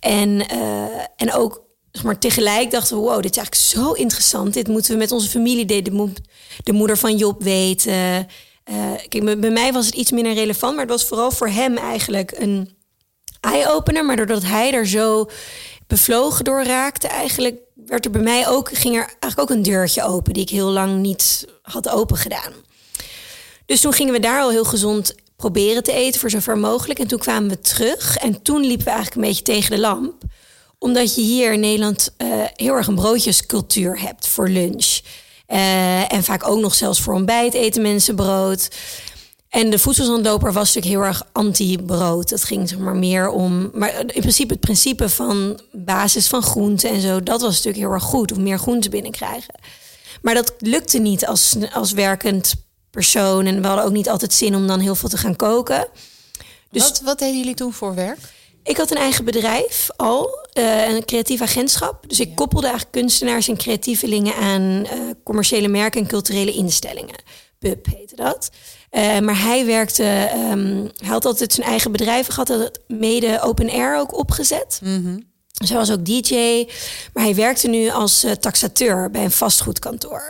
En, uh, en ook... Maar tegelijk dachten we, wow, dit is eigenlijk zo interessant. Dit moeten we met onze familie delen. De moeder van Job weten. Uh, kijk, bij mij was het iets minder relevant. Maar het was vooral voor hem eigenlijk een eye-opener. Maar doordat hij er zo bevlogen door raakte, eigenlijk werd er bij mij ook, ging er eigenlijk ook een deurtje open die ik heel lang niet had opengedaan. Dus toen gingen we daar al heel gezond proberen te eten voor zover mogelijk. En toen kwamen we terug. En toen liepen we eigenlijk een beetje tegen de lamp. Omdat je hier in Nederland uh, heel erg een broodjescultuur hebt voor lunch. Uh, en vaak ook nog zelfs voor ontbijt eten mensen brood. En de voedselzandloper was natuurlijk heel erg anti-brood. Dat ging zeg maar meer om... Maar in principe het principe van basis van groenten en zo, dat was natuurlijk heel erg goed. Of meer groenten binnenkrijgen. Maar dat lukte niet als, als werkend persoon. En we hadden ook niet altijd zin om dan heel veel te gaan koken. Dus wat, wat deden jullie toen voor werk? Ik had een eigen bedrijf al, uh, een creatief agentschap. Dus ik koppelde eigenlijk kunstenaars en creatievelingen aan uh, commerciële merken en culturele instellingen. Pub heette dat. Uh, maar hij werkte, um, hij had altijd zijn eigen bedrijf gehad. Had het mede open air ook opgezet. Mm-hmm. Dus hij was ook D J. Maar hij werkte nu als uh, taxateur bij een vastgoedkantoor.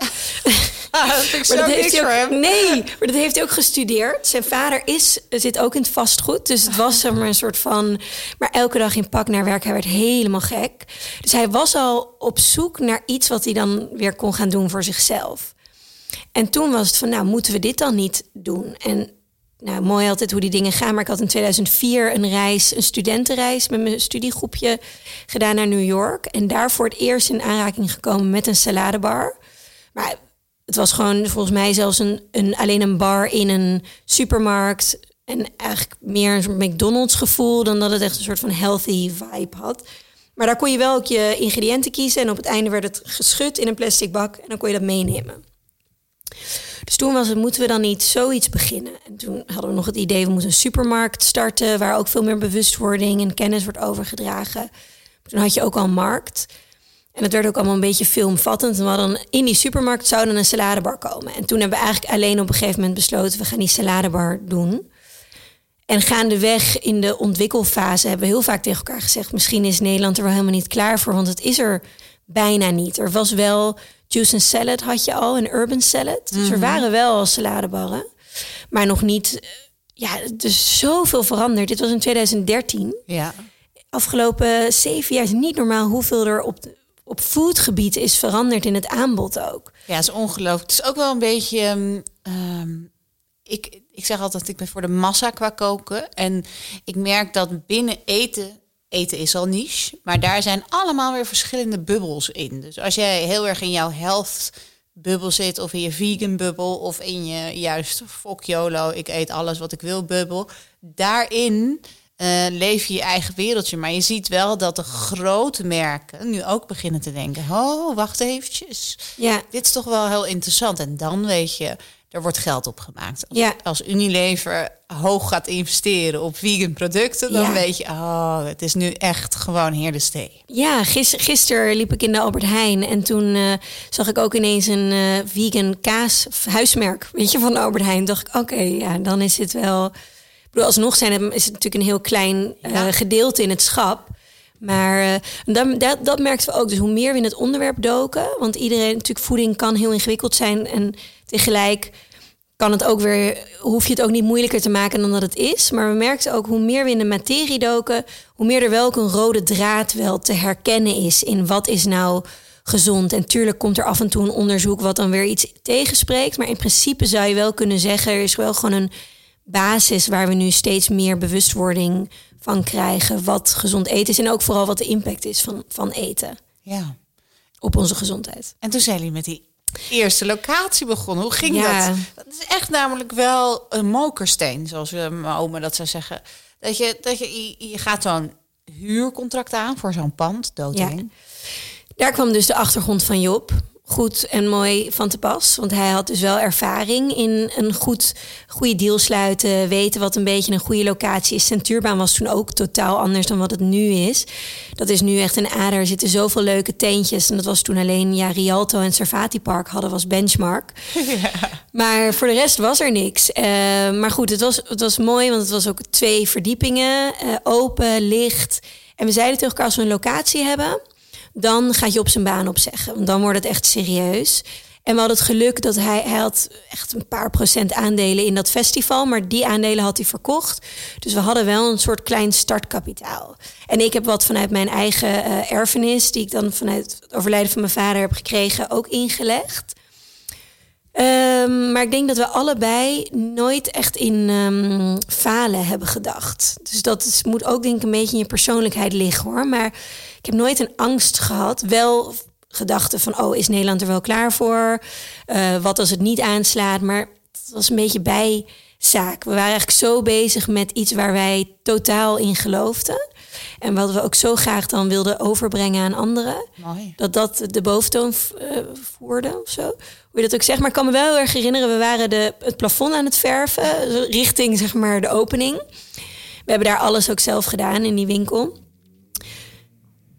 Ah, dat vind ik maar zo dat heeft hij ook, hem. Nee, maar dat heeft hij ook gestudeerd. Zijn vader is, zit ook in het vastgoed. Dus het was maar een soort van... Maar elke dag in pak naar werk, hij werd helemaal gek. Dus hij was al op zoek naar iets wat hij dan weer kon gaan doen voor zichzelf. En toen was het van, nou, moeten we dit dan niet doen? En nou, mooi altijd hoe die dingen gaan. Maar ik had in tweeduizend vier een reis, een studentenreis met mijn studiegroepje gedaan naar New York. En daar voor het eerst in aanraking gekomen met een saladebar. Maar... Het was gewoon volgens mij zelfs een, een, alleen een bar in een supermarkt. En eigenlijk meer een soort McDonald's gevoel dan dat het echt een soort van healthy vibe had. Maar daar kon je wel ook je ingrediënten kiezen. En op het einde werd het geschud in een plastic bak. En dan kon je dat meenemen. Dus toen was het, moeten we dan niet zoiets beginnen? En toen hadden we nog het idee, we moeten een supermarkt starten. Waar ook veel meer bewustwording en kennis wordt overgedragen. Toen had je ook al een markt. En het werd ook allemaal een beetje filmvattend. En we hadden in die supermarkt zou dan een saladebar komen. En toen hebben we eigenlijk alleen op een gegeven moment besloten, we gaan die saladebar doen. En gaandeweg in de ontwikkelfase hebben we heel vaak tegen elkaar gezegd, misschien is Nederland er wel helemaal niet klaar voor, want het is er bijna niet. Er was wel juice and salad had je al, en urban salad. Dus mm-hmm. er waren wel al saladebarren. Maar nog niet, ja, dus zoveel veranderd. Dit was in tweeduizend dertien. Ja. Afgelopen zeven jaar is niet normaal hoeveel er op... De, op foodgebied is veranderd in het aanbod ook. Ja, het is ongelooflijk. Het is ook wel een beetje... Um, ik, ik zeg altijd, ik ben voor de massa qua koken. En ik merk dat binnen eten... Eten is al niche. Maar daar zijn allemaal weer verschillende bubbels in. Dus als jij heel erg in jouw health bubbel zit... of in je vegan bubbel... of in je juist fuck YOLO, ik eet alles wat ik wil bubbel... daarin... Uh, leef je je eigen wereldje. Maar je ziet wel dat de grote merken nu ook beginnen te denken... oh, wacht eventjes. Ja. Dit is toch wel heel interessant. En dan weet je, er wordt geld op gemaakt. Als, ja. als Unilever hoog gaat investeren op vegan producten... dan ja. weet je, oh, het is nu echt gewoon heerdenstee. Ja, gister, gisteren liep ik in de Albert Heijn... en toen uh, zag ik ook ineens een uh, vegan kaas huismerk weet je, van de Albert Heijn. Dacht ik, oké, okay, ja, dan is dit wel... Ik bedoel, alsnog zijn het, is het natuurlijk een heel klein uh, gedeelte in het schap. Maar uh, dat, dat, dat merkten we ook. Dus hoe meer we in het onderwerp doken... want iedereen natuurlijk voeding kan heel ingewikkeld zijn... en tegelijk kan het ook weer, hoef je het ook niet moeilijker te maken dan dat het is. Maar we merkten ook hoe meer we in de materie doken... hoe meer er wel ook een rode draad wel te herkennen is... in wat is nou gezond. En tuurlijk komt er af en toe een onderzoek... wat dan weer iets tegenspreekt. Maar in principe zou je wel kunnen zeggen... er is wel gewoon een... basis waar we nu steeds meer bewustwording van krijgen... wat gezond eten is en ook vooral wat de impact is van, van eten. Ja. Op onze gezondheid. En toen zijn jullie met die eerste locatie begonnen. Hoe ging ja. dat? Dat is echt namelijk wel een mokersteen, zoals mijn oma dat zou zeggen. Dat je, dat je, je gaat zo'n huurcontract aan voor zo'n pand, doodeng. Ja. Daar kwam dus de achtergrond van Job goed en mooi van te pas. Want hij had dus wel ervaring in een goed, goede deal sluiten. Weten wat een beetje een goede locatie is. Centuurbaan was toen ook totaal anders dan wat het nu is. Dat is nu echt een ader. Er zitten zoveel leuke tentjes. En dat was toen alleen ja, Rialto en Servatipark Park hadden was benchmark. Ja. Maar voor de rest was er niks. Uh, maar goed, het was, het was mooi. Want het was ook twee verdiepingen. Uh, open, licht. En we zeiden tegen elkaar als we een locatie hebben, dan gaat Job zijn baan opzeggen. Want dan wordt het echt serieus. En we hadden het geluk dat hij, hij had echt een paar procent aandelen in dat festival. Maar die aandelen had hij verkocht. Dus we hadden wel een soort klein startkapitaal. En ik heb wat vanuit mijn eigen uh, erfenis, die ik dan vanuit het overlijden van mijn vader heb gekregen, ook ingelegd. Um, maar ik denk dat we allebei nooit echt in um, falen hebben gedacht. Dus dat is, moet ook denk ik een beetje in je persoonlijkheid liggen hoor. Maar ik heb nooit een angst gehad. Wel gedachten van, oh, is Nederland er wel klaar voor? Uh, wat als het niet aanslaat? Maar het was een beetje bijzaak. We waren eigenlijk zo bezig met iets waar wij totaal in geloofden. En wat we ook zo graag dan wilden overbrengen aan anderen. Mooi. Dat dat de boventoon uh, voerde of zo. Hoe je dat ook zegt. Maar ik kan me wel heel erg herinneren. We waren de, het plafond aan het verven. Richting zeg maar de opening. We hebben daar alles ook zelf gedaan in die winkel.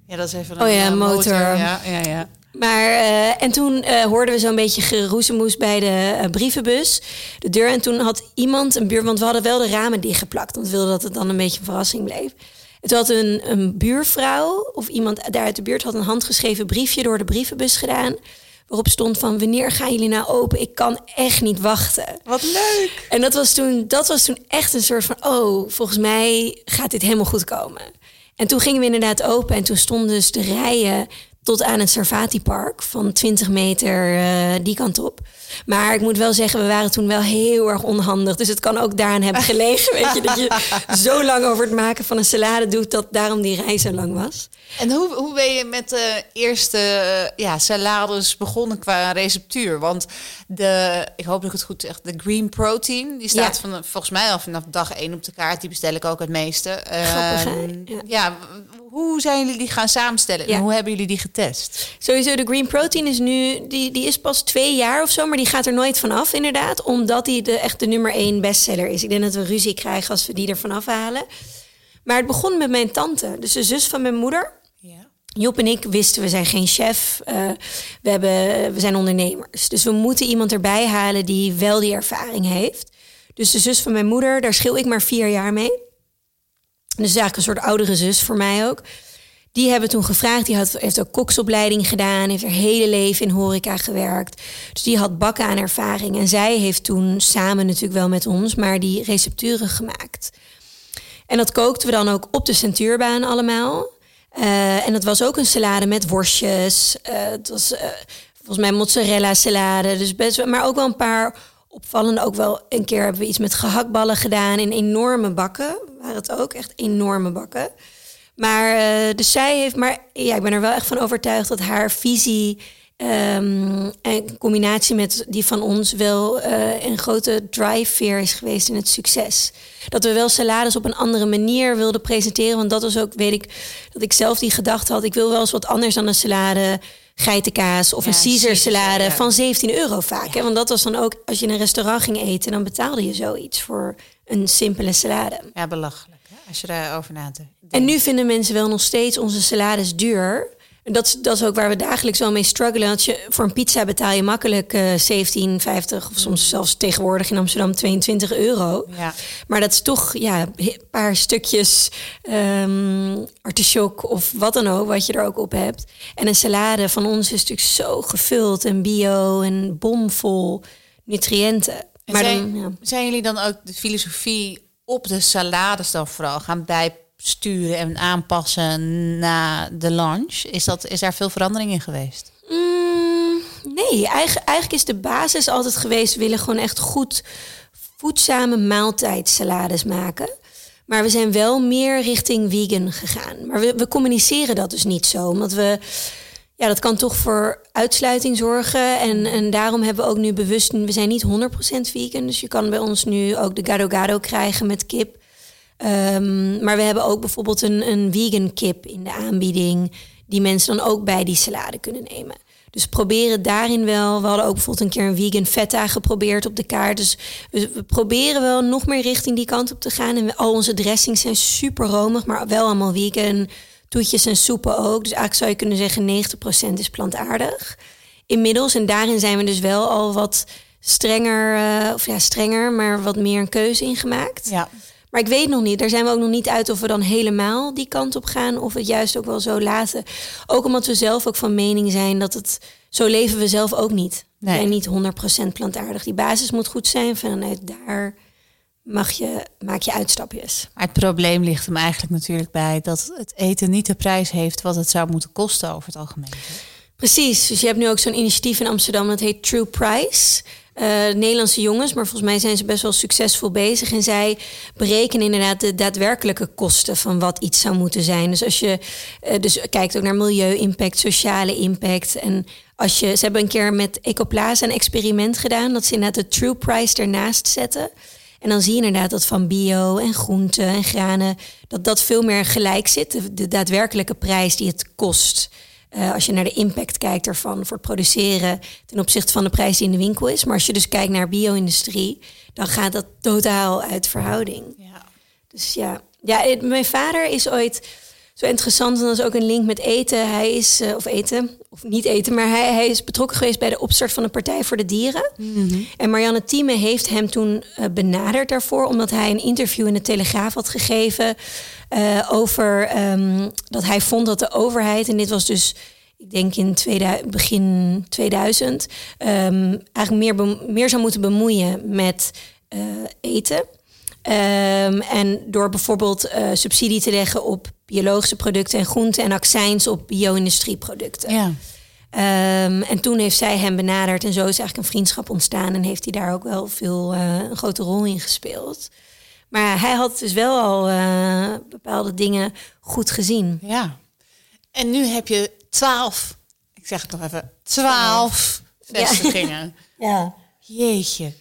Ja, dat is even een oh ja, motor. motor. Ja, ja, ja. Maar, uh, en toen uh, hoorden we zo'n beetje geroezemoes bij de uh, brievenbus. De deur. En toen had iemand, een buur, want we hadden wel de ramen dichtgeplakt. Want we wilden dat het dan een beetje een verrassing bleef. Het had een, een buurvrouw of iemand daar uit de buurt had een handgeschreven briefje door de brievenbus gedaan. Waarop stond van, wanneer gaan jullie nou open? Ik kan echt niet wachten. Wat leuk! En dat was toen, dat was toen echt een soort van, oh, volgens mij gaat dit helemaal goed komen. En toen gingen we inderdaad open en toen stonden dus de rijen tot aan het Servatipark van twintig meter uh, die kant op. Maar ik moet wel zeggen, we waren toen wel heel erg onhandig. Dus het kan ook daaraan hebben gelegen. Weet je, dat je zo lang over het maken van een salade doet, dat daarom die rij zo lang was. En hoe, hoe ben je met de eerste ja, salades begonnen qua receptuur? Want de, ik hoop dat ik het goed zeg, de green protein, die staat ja. van, volgens mij al vanaf dag één op de kaart. Die bestel ik ook het meeste. Grappig, uh, ja. ja, hoe zijn jullie die gaan samenstellen? Ja. En hoe hebben jullie die getest? Sowieso, de green protein is nu, die, die is pas twee jaar of zo, maar die gaat er nooit vanaf inderdaad. Omdat die de, echt de nummer één bestseller is. Ik denk dat we ruzie krijgen als we die ervan afhalen. Maar het begon met mijn tante. Dus de zus van mijn moeder. Ja. Job en ik wisten, we zijn geen chef. Uh, we, hebben, we zijn ondernemers. Dus we moeten iemand erbij halen die wel die ervaring heeft. Dus de zus van mijn moeder, daar schil ik maar vier jaar mee. Dus eigenlijk een soort oudere zus voor mij ook. Die hebben toen gevraagd, die had, heeft ook koksopleiding gedaan, heeft haar hele leven in horeca gewerkt. Dus die had bakken aan ervaring. En zij heeft toen samen natuurlijk wel met ons, maar die recepturen gemaakt. En dat kookten we dan ook op de Centuurbaan allemaal. Uh, en dat was ook een salade met worstjes. Uh, het was uh, volgens mij mozzarella salade. Dus best, maar ook wel een paar opvallende. Ook wel een keer hebben we iets met gehaktballen gedaan in enorme bakken. Waren het ook echt enorme bakken. Maar, uh, dus zij heeft, maar ja, ik ben er wel echt van overtuigd dat haar visie um, in combinatie met die van ons wel uh, een grote drijfveer is geweest in het succes. Dat we wel salades op een andere manier wilden presenteren. Want dat was ook, weet ik, dat ik zelf die gedachte had. Ik wil wel eens wat anders dan een salade, geitenkaas of ja, een Caesar salade ja. van zeventien euro vaak. Ja. Hè? Want dat was dan ook, als je in een restaurant ging eten, dan betaalde je zoiets voor een simpele salade. Ja, belachelijk. Als je daarover na te denken. En nu vinden mensen wel nog steeds onze salades duur. En dat, dat is ook waar we dagelijks wel mee struggelen. Dat je, voor een pizza betaal je makkelijk uh, zeventien vijftig of soms zelfs tegenwoordig in Amsterdam tweeëntwintig euro. Ja. Maar dat is toch ja, een paar stukjes um, artisjok of wat dan ook, wat je er ook op hebt. En een salade van ons is natuurlijk zo gevuld en bio en bomvol nutriënten. Maar zijn, dan, ja. zijn jullie dan ook de filosofie op de salades dan vooral gaan bijsturen en aanpassen na de lunch? Is, dat, is daar veel verandering in geweest? Mm, nee, eigenlijk, eigenlijk is de basis altijd geweest, we willen gewoon echt goed voedzame maaltijdsalades maken. Maar we zijn wel meer richting vegan gegaan. Maar we, we communiceren dat dus niet zo, omdat we... Ja, dat kan toch voor uitsluiting zorgen. En, en daarom hebben we ook nu bewust... We zijn niet honderd procent vegan. Dus je kan bij ons nu ook de gado-gado krijgen met kip. Um, maar we hebben ook bijvoorbeeld een, een vegan kip in de aanbieding. die mensen dan ook bij die salade kunnen nemen. Dus proberen daarin wel. We hadden ook bijvoorbeeld een keer een vegan feta geprobeerd op de kaart. Dus we, we proberen wel nog meer richting die kant op te gaan. En we, al onze dressings zijn super romig, maar wel allemaal vegan. Toetjes en soepen ook. Dus eigenlijk zou je kunnen zeggen negentig procent is plantaardig. Inmiddels, en daarin zijn we dus wel al wat strenger, uh, of ja, strenger, maar wat meer een keuze ingemaakt. Ja. Maar ik weet nog niet, daar zijn we ook nog niet uit of we dan helemaal die kant op gaan of het juist ook wel zo laten. Ook omdat we zelf ook van mening zijn dat het, zo leven we zelf ook niet. Nee. We zijn niet honderd procent plantaardig. Die basis moet goed zijn, vanuit daar mag je, maak je uitstapjes. Maar het probleem ligt hem eigenlijk natuurlijk bij dat het eten niet de prijs heeft wat het zou moeten kosten over het algemeen. Precies, dus je hebt nu ook zo'n initiatief in Amsterdam, dat heet True Price. Uh, Nederlandse jongens, maar volgens mij zijn ze best wel succesvol bezig. En zij berekenen inderdaad de daadwerkelijke kosten van wat iets zou moeten zijn. Dus als je uh, dus kijkt ook naar milieu-impact, sociale impact. En als je, ze hebben een keer met Ecoplaza een experiment gedaan, dat ze inderdaad de True Price ernaast zetten. En dan zie je inderdaad dat van bio en groenten en granen, dat dat veel meer gelijk zit. De, de daadwerkelijke prijs die het kost. Uh, als je naar de impact kijkt ervan voor het produceren ten opzichte van de prijs die in de winkel is. Maar als je dus kijkt naar bio-industrie, dan gaat dat totaal uit verhouding. Ja. Dus ja, ja het, mijn vader is ooit zo interessant, en dat is ook een link met eten. Hij is, uh, of eten, of niet eten, maar hij, hij is betrokken geweest bij de opstart van de Partij voor de Dieren. Mm-hmm. En Marianne Thieme heeft hem toen uh, benaderd daarvoor, omdat hij een interview in de Telegraaf had gegeven. Uh, over um, dat hij vond dat de overheid, en dit was dus, ik denk in tweeduizend, begin tweeduizend, um, eigenlijk meer, meer zou moeten bemoeien met uh, eten. Um, en door bijvoorbeeld uh, subsidie te leggen op biologische producten en groenten en accijns op bio-industrieproducten. Ja. Um, en toen heeft zij hem benaderd en zo is eigenlijk een vriendschap ontstaan en heeft hij daar ook wel veel uh, een grote rol in gespeeld. Maar hij had dus wel al uh, bepaalde dingen goed gezien. Ja. En nu heb je twaalf, ik zeg het nog even, twaalf vestigingen. Ja. Ja. Jeetje.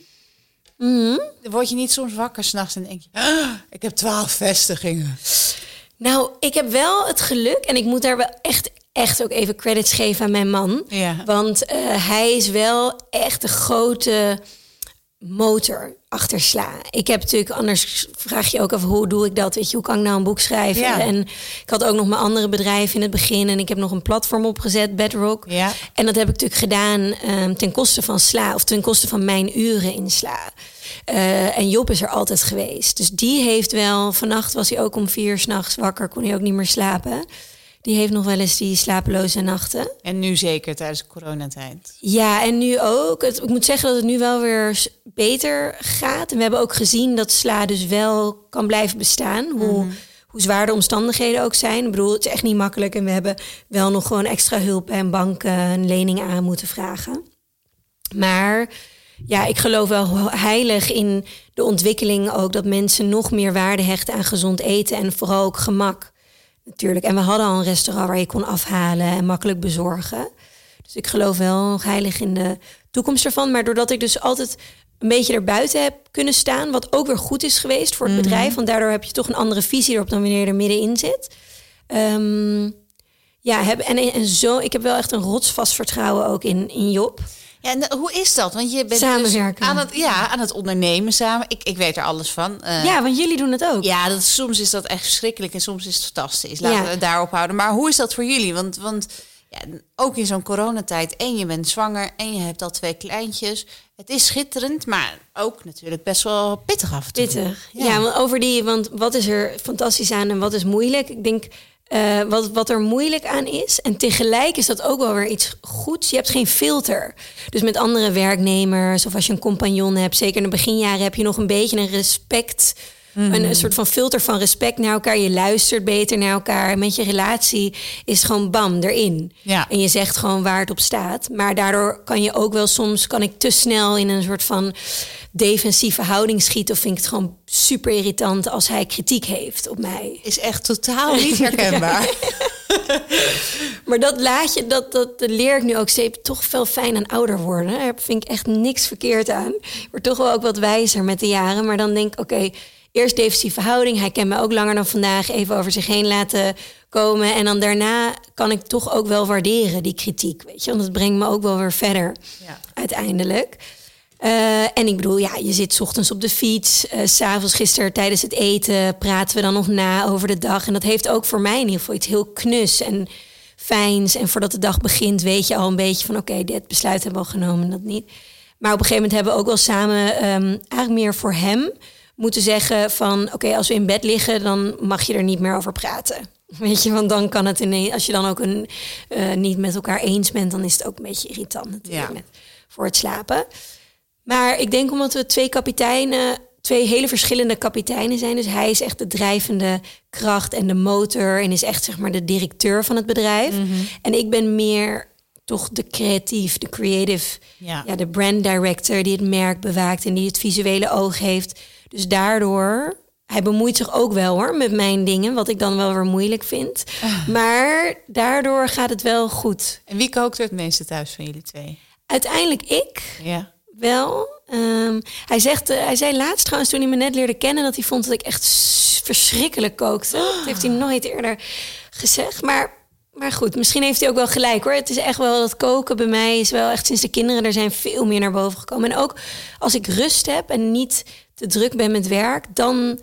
Mm-hmm. Word je niet soms wakker 's nachts en denk je, ah, ik heb twaalf vestigingen. Nou, ik heb wel het geluk en ik moet daar wel echt, echt ook even credits geven aan mijn man. Ja. Want uh, hij is wel echt de grote motor achter Sla. Ik heb natuurlijk, anders vraag je ook af hoe doe ik dat? Weet je, hoe kan ik nou een boek schrijven? Ja. En ik had ook nog mijn andere bedrijf in het begin en ik heb nog een platform opgezet, Bedrock. Ja. En dat heb ik natuurlijk gedaan um, ten koste van Sla of ten koste van mijn uren in Sla. Uh, en Job is er altijd geweest. Dus die heeft wel, vannacht was hij ook om vier 's nachts wakker, kon hij ook niet meer slapen. Die heeft nog wel eens die slapeloze nachten. En nu zeker tijdens de coronatijd. Ja, en nu ook. Het, ik moet zeggen dat het nu wel weer beter gaat. En we hebben ook gezien dat Sla dus wel kan blijven bestaan. Hoe, mm. hoe zwaar de omstandigheden ook zijn. Ik bedoel, het is echt niet makkelijk. En we hebben wel nog gewoon extra hulp en banken een lening aan moeten vragen. Maar ja, ik geloof wel heilig in de ontwikkeling ook. Dat mensen nog meer waarde hechten aan gezond eten. En vooral ook gemak. Natuurlijk, en we hadden al een restaurant waar je kon afhalen en makkelijk bezorgen. Dus ik geloof wel heilig in de toekomst ervan. Maar doordat ik dus altijd een beetje erbuiten heb kunnen staan, wat ook weer goed is geweest voor het mm-hmm. bedrijf, want daardoor heb je toch een andere visie erop dan wanneer je er middenin zit. Um, ja, heb, en, en zo, ik heb wel echt een rotsvast vertrouwen ook in, in Job. Ja, en hoe is dat? Want je bent samenwerken. Dus aan het, ja, aan het ondernemen samen. Ik, ik weet er alles van. Uh, ja, want jullie doen het ook. Ja, dat, soms is dat echt verschrikkelijk en soms is het fantastisch. Laten ja. we het daarop houden. Maar hoe is dat voor jullie? Want, want ja, ook in zo'n coronatijd. En je bent zwanger en je hebt al twee kleintjes. Het is schitterend, maar ook natuurlijk best wel pittig af en toe. Pittig, ja. ja want over die, want wat is er fantastisch aan en wat is moeilijk? Ik denk... Uh, wat, wat er moeilijk aan is. En tegelijk is dat ook wel weer iets goeds. Je hebt geen filter. Dus met andere werknemers of als je een compagnon hebt. Zeker in de beginjaren heb je nog een beetje een respect. Mm. Een, een soort van filter van respect naar elkaar. Je luistert beter naar elkaar. En met je relatie is gewoon bam, erin. Ja. En je zegt gewoon waar het op staat. Maar daardoor kan je ook wel soms... kan ik te snel in een soort van defensieve houding schieten. Of vind ik het gewoon super irritant als hij kritiek heeft op mij. Is echt totaal niet herkenbaar. Maar dat laatje, dat, dat leer ik nu ook steeds toch veel fijn aan ouder worden. Daar vind ik echt niks verkeerd aan. Ik word toch wel ook wat wijzer met de jaren. Maar dan denk ik, oké, okay, eerst defensieve houding. Hij kent me ook langer dan vandaag. Even over zich heen laten komen. En dan daarna kan ik toch ook wel waarderen die kritiek. Weet je? Want dat brengt me ook wel weer verder, ja, uiteindelijk. Uh, en ik bedoel, ja, je zit 's ochtends op de fiets. Uh, 's avonds gisteren tijdens het eten praten we dan nog na over de dag. En dat heeft ook voor mij in ieder geval iets heel knus en fijns. En voordat de dag begint weet je al een beetje van... oké, okay, dit besluit hebben we al genomen en dat niet. Maar op een gegeven moment hebben we ook wel samen... Um, eigenlijk meer voor hem moeten zeggen van... oké, okay, als we in bed liggen, dan mag je er niet meer over praten. Weet je, want dan kan het ineens... als je dan ook een, uh, niet met elkaar eens bent... dan is het ook een beetje irritant natuurlijk, ja, met, voor het slapen. Maar ik denk omdat we twee kapiteinen... twee hele verschillende kapiteinen zijn. Dus hij is echt de drijvende kracht en de motor... en is echt, zeg maar, de directeur van het bedrijf. Mm-hmm. En ik ben meer toch de creatief, de creative... Ja. Ja, de brand director die het merk bewaakt... en die het visuele oog heeft. Dus daardoor... Hij bemoeit zich ook wel, hoor, met mijn dingen... wat ik dan wel weer moeilijk vind. Uh. Maar daardoor gaat het wel goed. En wie kookt er het meeste thuis van jullie twee? Uiteindelijk ik... Ja. Wel. Um, hij, zegt, uh, hij zei laatst trouwens, toen hij me net leerde kennen... dat hij vond dat ik echt s- verschrikkelijk kookte. Oh. Dat heeft hij nooit eerder gezegd. Maar, maar goed, misschien heeft hij ook wel gelijk, hoor. Het is echt wel, dat koken bij mij is wel echt... sinds de kinderen er zijn veel meer naar boven gekomen. En ook als ik rust heb en niet te druk ben met werk... dan,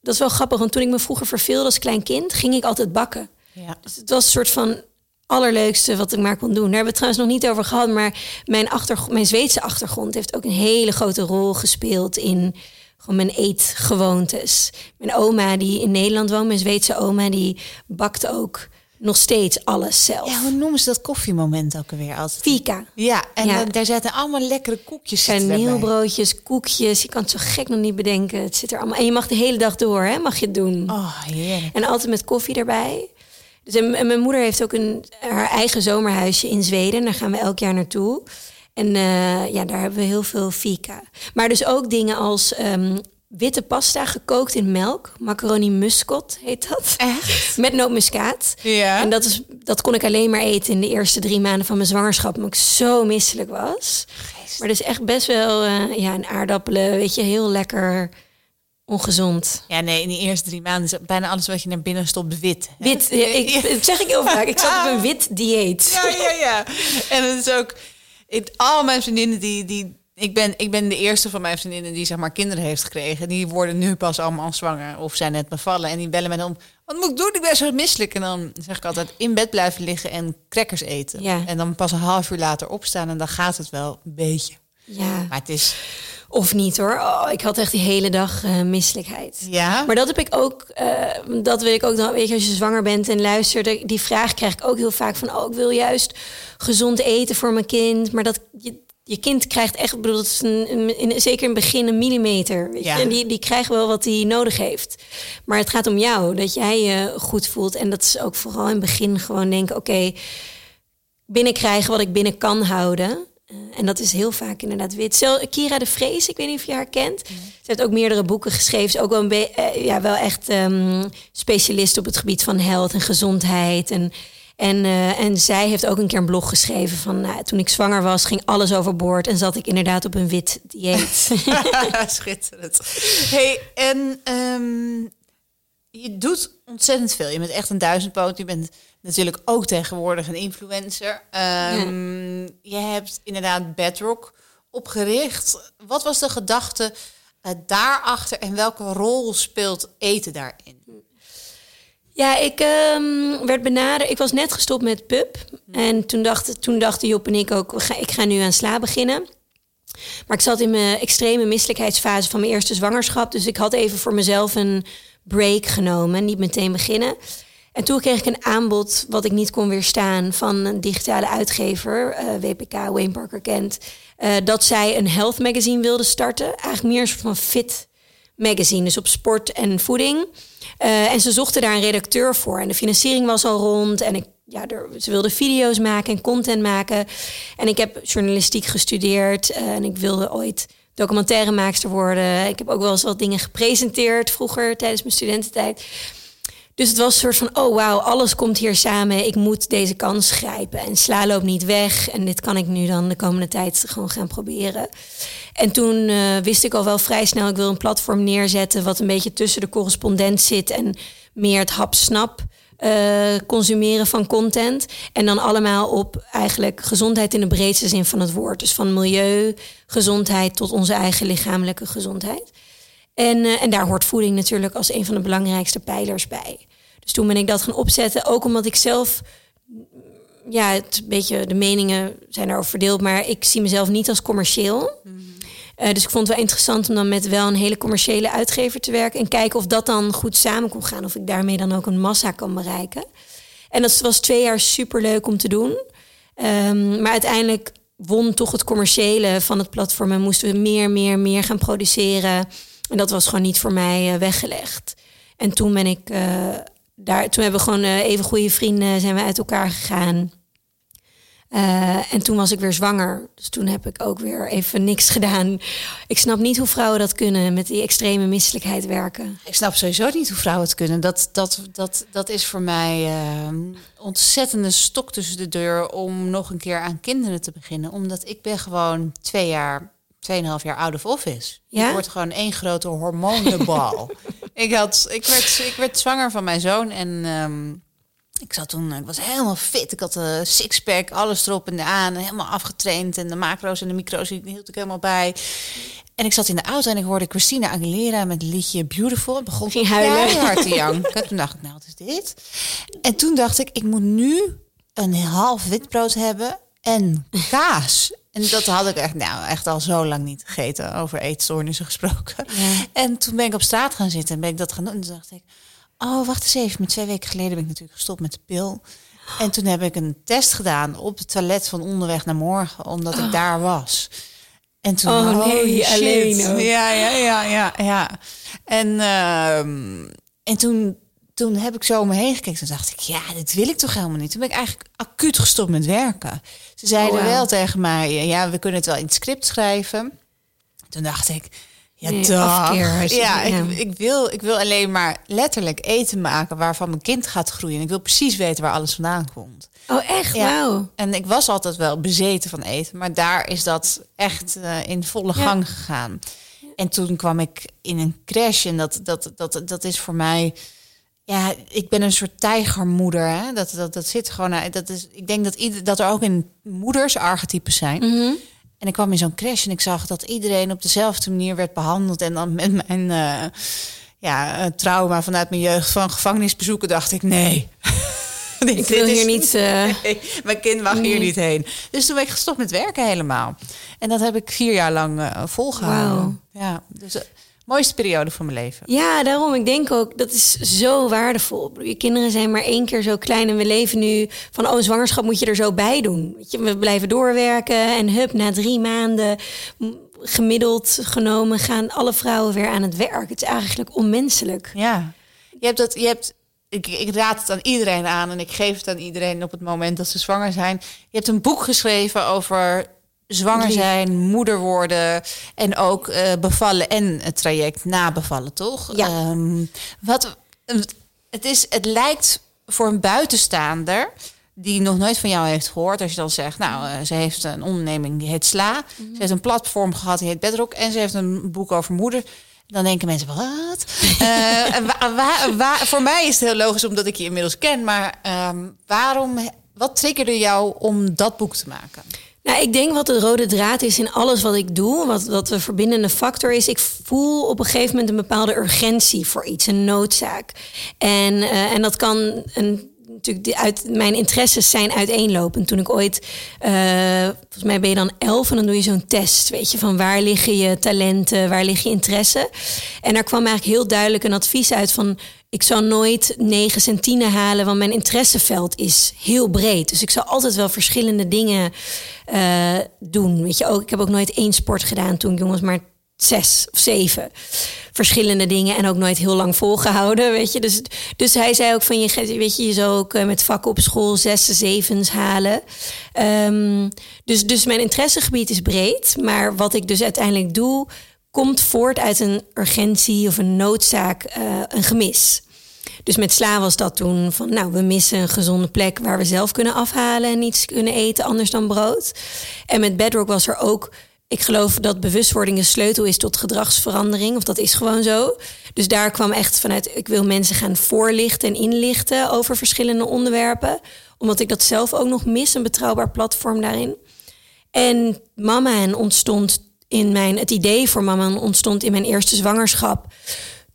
dat is wel grappig, want toen ik me vroeger verveelde als klein kind... ging ik altijd bakken. Ja. Dus het was een soort van... allerleukste wat ik maar kon doen. Daar hebben we het trouwens nog niet over gehad... maar mijn, achtergr- mijn Zweedse achtergrond heeft ook een hele grote rol gespeeld... in gewoon mijn eetgewoontes. Mijn oma die in Nederland woont, mijn Zweedse oma... die bakt ook nog steeds alles zelf. Ja, hoe noemen ze dat koffiemoment ook alweer? Altijd? Fika. Ja, en ja. Dan, daar zaten allemaal lekkere koekjes. Kaneelbroodjes, koekjes. Je kan het zo gek nog niet bedenken. Het zit er allemaal. En je mag de hele dag door, hè? Mag je het doen. Oh, yeah. En altijd met koffie erbij... Dus en, en mijn moeder heeft ook een, haar eigen zomerhuisje in Zweden. Daar gaan we elk jaar naartoe. En uh, ja, daar hebben we heel veel fika. Maar dus ook dingen als um, witte pasta gekookt in melk. Macaroni muscot heet dat. Echt? Met nootmuskaat. Ja. En dat, is, dat kon ik alleen maar eten in de eerste drie maanden van mijn zwangerschap. Omdat ik zo misselijk was. Geest. Maar dat is echt best wel uh, ja, een aardappelen, weet je, heel lekker... ongezond. Ja, nee, in die eerste drie maanden is bijna alles wat je naar binnen stopt wit. Hè? Wit, ja, ik, dat zeg ik heel vaak. Ik zat op een wit dieet. Ja, ja, ja. En het is ook... Ik, al mijn vriendinnen die... die ik, ben, ik ben de eerste van mijn vriendinnen die, zeg maar, kinderen heeft gekregen. Die worden nu pas allemaal zwanger of zijn net bevallen. En die bellen mij om, wat moet ik doen? Ik ben zo misselijk. En dan zeg ik altijd, in bed blijven liggen en crackers eten. Ja. En dan pas een half uur later opstaan en dan gaat het wel een beetje. Ja. Maar het is... Of niet, hoor. Oh, ik had echt die hele dag uh, misselijkheid. Ja. Maar dat heb ik ook. Uh, dat wil ik ook dan. Weet je, als je zwanger bent en luistert, die vraag krijg ik ook heel vaak van. Oh, ik wil juist gezond eten voor mijn kind. Maar dat je, je kind krijgt echt, bedoel, dat is een, een, een, zeker in het begin een millimeter. Weet je? Ja. En die, die krijgt wel wat hij nodig heeft. Maar het gaat om jou, dat jij je goed voelt. En dat is ook vooral in het begin gewoon denken: oké, okay, binnenkrijgen wat ik binnen kan houden. En dat is heel vaak inderdaad wit. Zo, Kira de Vrees, ik weet niet of je haar kent. Ja. Ze heeft ook meerdere boeken geschreven. Ze is ook wel, een be- ja, wel echt um, specialist op het gebied van health en gezondheid. En, en, uh, en zij heeft ook een keer een blog geschreven van... Nou, toen ik zwanger was, ging alles overboord... en zat ik inderdaad op een wit dieet. Schitterend. Hey, en um, je doet ontzettend veel. Je bent echt een duizendpoot. Je bent... natuurlijk ook tegenwoordig een influencer. Um, ja. Je hebt inderdaad Bedrock opgericht. Wat was de gedachte uh, daarachter en welke rol speelt eten daarin? Ja, ik um, werd benaderd. Ik was net gestopt met Pub. Hm. En toen dachten toen dachten Job en ik ook, we ga, ik ga nu aan Sla beginnen. Maar ik zat in mijn extreme misselijkheidsfase van mijn eerste zwangerschap. Dus ik had even voor mezelf een break genomen. Niet meteen beginnen. En toen kreeg ik een aanbod wat ik niet kon weerstaan... van een digitale uitgever, uh, W P K, Wayne Parker Kent... Uh, dat zij een health magazine wilden starten. Eigenlijk meer een soort van fit magazine, dus op sport en voeding. Uh, en ze zochten daar een redacteur voor. En de financiering was al rond. En ik, ja, er, ze wilden video's maken en content maken. En ik heb journalistiek gestudeerd. Uh, en ik wilde ooit documentairemaakster worden. Ik heb ook wel eens wat dingen gepresenteerd vroeger tijdens mijn studententijd... Dus het was een soort van, oh wauw, alles komt hier samen. Ik moet deze kans grijpen. En Sla loopt niet weg. En dit kan ik nu dan de komende tijd gewoon gaan proberen. En toen uh, wist ik al wel vrij snel, ik wil een platform neerzetten wat een beetje tussen de correspondent zit en meer het hap-snap uh, consumeren van content. En dan allemaal op eigenlijk gezondheid in de breedste zin van het woord. Dus van milieugezondheid tot onze eigen lichamelijke gezondheid. En, uh, en daar hoort voeding natuurlijk als een van de belangrijkste pijlers bij. Dus toen ben ik dat gaan opzetten. Ook omdat ik zelf, ja, het beetje de meningen zijn daarover verdeeld. Maar ik zie mezelf niet als commercieel. Mm-hmm. Uh, dus ik vond het wel interessant om dan met wel een hele commerciële uitgever te werken. En kijken of dat dan goed samen kon gaan. Of ik daarmee dan ook een massa kan bereiken. En dat was twee jaar superleuk om te doen. Um, maar uiteindelijk won toch het commerciële van het platform. En moesten we meer, meer, meer gaan produceren. En dat was gewoon niet voor mij uh, weggelegd. En toen ben ik uh, daar. Toen hebben we gewoon uh, even goede vrienden. Zijn we uit elkaar gegaan. Uh, en toen was ik weer zwanger. Dus toen heb ik ook weer even niks gedaan. Ik snap niet hoe vrouwen dat kunnen. Met die extreme misselijkheid werken. Ik snap sowieso niet hoe vrouwen het kunnen. Dat, dat, dat, dat is voor mij uh, ontzettende stok tussen de deur. Om nog een keer aan kinderen te beginnen. Omdat ik ben gewoon twee jaar... tweeënhalf jaar out of office. Ja? Ik word gewoon één grote hormonenbal. ik, had, ik, werd, ik werd zwanger van mijn zoon en um, ik zat toen, ik was helemaal fit. Ik had een sixpack, alles erop en aan, helemaal afgetraind. En de macro's en de micro's hield ik helemaal bij. En ik zat in de auto en ik hoorde Christina Aguilera met het liedje Beautiful. Het begon te huilen. Hard te janken. Toen dacht ik, nou, wat is dit? En toen dacht ik, ik moet nu een half witbrood hebben en kaas. En dat had ik echt, nou, echt al zo lang niet gegeten, over eetstoornissen gesproken. Ja. En toen ben ik op straat gaan zitten en ben ik dat gaan doen. En toen dacht ik, oh, wacht eens even. Maar twee weken geleden ben ik natuurlijk gestopt met de pil. En toen heb ik een test gedaan op het toilet van onderweg naar morgen, omdat oh. ik daar was. En toen, oh nee, alleen ook. Ja, ja, ja, ja, ja. En, uh, en toen... Toen heb ik zo om me heen gekeken. Toen dacht ik, ja, dit wil ik toch helemaal niet. Toen ben ik eigenlijk acuut gestopt met werken. Ze zeiden oh, wow. wel tegen mij, ja, we kunnen het wel in het script schrijven. Toen dacht ik, ja, nee, dag. Ja, ja. Ik, ik, wil, ik wil alleen maar letterlijk eten maken waarvan mijn kind gaat groeien. Ik wil precies weten waar alles vandaan komt. Oh, echt? Ja. Wauw. En ik was altijd wel bezeten van eten. Maar daar is dat echt uh, in volle ja. gang gegaan. En toen kwam ik in een crash. En dat, dat, dat, dat is voor mij... Ja, ik ben een soort tijgermoeder. Hè? Dat, dat, dat zit gewoon. Dat is, ik denk dat, ieder, dat er ook in moeders archetypes zijn. Mm-hmm. En ik kwam in zo'n crash en ik zag dat iedereen op dezelfde manier werd behandeld. En dan met mijn uh, ja, trauma vanuit mijn jeugd van gevangenisbezoeken dacht ik, nee. dit, ik wil dit hier niet... Uh... Nee, mijn kind mag nee. hier niet heen. Dus toen ben ik gestopt met werken helemaal. En dat heb ik vier jaar lang uh, volgehouden. Wow. Ja, dus... Uh, mooiste periode van mijn leven. Ja, daarom. Ik denk ook, dat is zo waardevol. Je kinderen zijn maar één keer zo klein. En we leven nu van, oh, zwangerschap moet je er zo bij doen. Weet je, we blijven doorwerken. En hup, na drie maanden, gemiddeld genomen, gaan alle vrouwen weer aan het werk. Het is eigenlijk onmenselijk. Ja, je hebt dat... Je hebt Ik, ik raad het aan iedereen aan. En ik geef het aan iedereen op het moment dat ze zwanger zijn. Je hebt een boek geschreven over... zwanger zijn, moeder worden en ook uh, bevallen en het traject na bevallen, toch? Ja. Um, wat, het, is, het lijkt voor een buitenstaander die nog nooit van jou heeft gehoord, als je dan zegt, nou, uh, ze heeft een onderneming die heet Sla, mm-hmm. ze heeft een platform gehad die heet Bedrock en ze heeft een boek over moeder. Dan denken mensen, wat? uh, wa, wa, wa, voor mij is het heel logisch, omdat ik je inmiddels ken, maar um, waarom, wat triggerde jou om dat boek te maken? Nou, ik denk wat de rode draad is in alles wat ik doe, wat, wat de verbindende factor is. Ik voel op een gegeven moment een bepaalde urgentie voor iets, een noodzaak. En, uh, en dat kan een, natuurlijk uit mijn interesses zijn uiteenlopend. Toen ik ooit, uh, volgens mij ben je dan elf en dan doe je zo'n test, weet je, van waar liggen je talenten, waar liggen je interesse. En daar kwam eigenlijk heel duidelijk een advies uit van... ik zou nooit negen centienen halen, want mijn interesseveld is heel breed. Dus ik zou altijd wel verschillende dingen uh, doen. Weet je, ook, ik heb ook nooit één sport gedaan toen ik jong was, maar zes of zeven verschillende dingen. En ook nooit heel lang volgehouden, weet je. Dus, dus hij zei ook van, je, weet je, je zou ook met vakken op school zessen, zevens halen. Um, dus, dus mijn interessegebied is breed. Maar wat ik dus uiteindelijk doe, komt voort uit een urgentie of een noodzaak, uh, een gemis. Dus met Sla was dat toen van, nou, we missen een gezonde plek waar we zelf kunnen afhalen en iets kunnen eten anders dan brood. En met Bedrock was er ook, ik geloof dat bewustwording een sleutel is tot gedragsverandering. Of dat is gewoon zo. Dus daar kwam echt vanuit, ik wil mensen gaan voorlichten en inlichten over verschillende onderwerpen. Omdat ik dat zelf ook nog mis, een betrouwbaar platform daarin. En Mama en ontstond in mijn, het idee voor Mama en ontstond in mijn eerste zwangerschap.